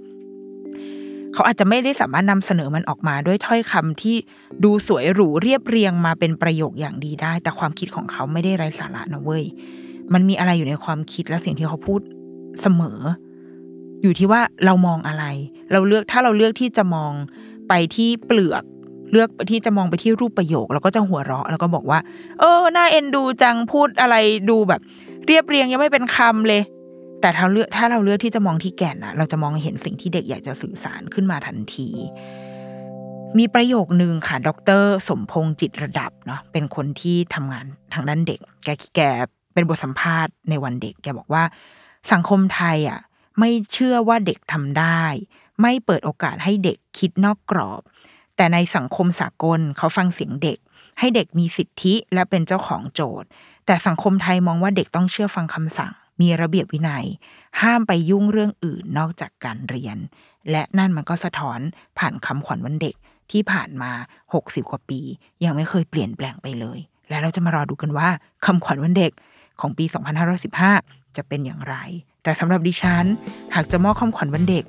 เขาอาจจะไม่ได้สามารถนำเสนอมันออกมาด้วยถ้อยคำที่ดูสวยหรูเรียบเรียงมาเป็นประโยคอย่างดีได้แต่ความคิดของเขาไม่ได้ไร้สาระนะเว้ยมันมีอะไรอยู่ในความคิดและสิ่งที่เขาพูดเสมออยู่ที่ว่าเรามองอะไรถ้าเราเลือกที่จะมองไปที่เปลือกเลือกที่จะมองไปที่รูปประโยคแล้วก็จะหัวเราะแล้วก็บอกว่าน่าเอ็นดูจังพูดอะไรดูแบบเรียบเรียงยังไม่เป็นคำเลยแต่ถ้าเราเลือกที่จะมองที่แก่นน่ะเราจะมองเห็นสิ่งที่เด็กอยากจะสื่อสารขึ้นมาทันทีมีประโยคนึงค่ะดร.สมพงษ์จิตระดับเนาะเป็นคนที่ทำงานทางด้านเด็กแกเป็นบทสัมภาษณ์ในวันเด็กแกบอกว่าสังคมไทยอ่ะไม่เชื่อว่าเด็กทำได้ไม่เปิดโอกาสให้เด็กคิดนอกกรอบแต่ในสังคมสากลเขาฟังเสียงเด็กให้เด็กมีสิทธิและเป็นเจ้าของโจทย์แต่สังคมไทยมองว่าเด็กต้องเชื่อฟังคำสั่งมีระเบียบวินัยห้ามไปยุ่งเรื่องอื่นนอกจากการเรียนและนั่นมันก็สะท้อนผ่านคำขวัญวันเด็กที่ผ่านมา60กว่าปียังไม่เคยเปลี่ยนแปลงไปเลยและเราจะมารอดูกันว่าคำขวัญวันเด็กของปี2515จะเป็นอย่างไรแต่สำหรับดิฉันหากจะมอบคำขวัญวันเด็ก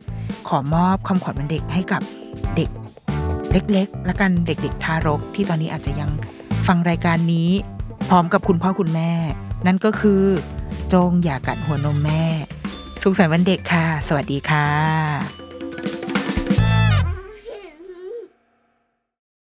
ขอมอบคำขวัญวันเด็กให้กับเด็กเล็กๆและกันเด็กๆทารกที่ตอนนี้อาจจะยังฟังรายการนี้พร้อมกับคุณพ่อคุณแม่นั่นก็คือจงอย่ากัดหัวนมแม่สุขสันต์วันเด็กค่ะสวัสดีค่ะ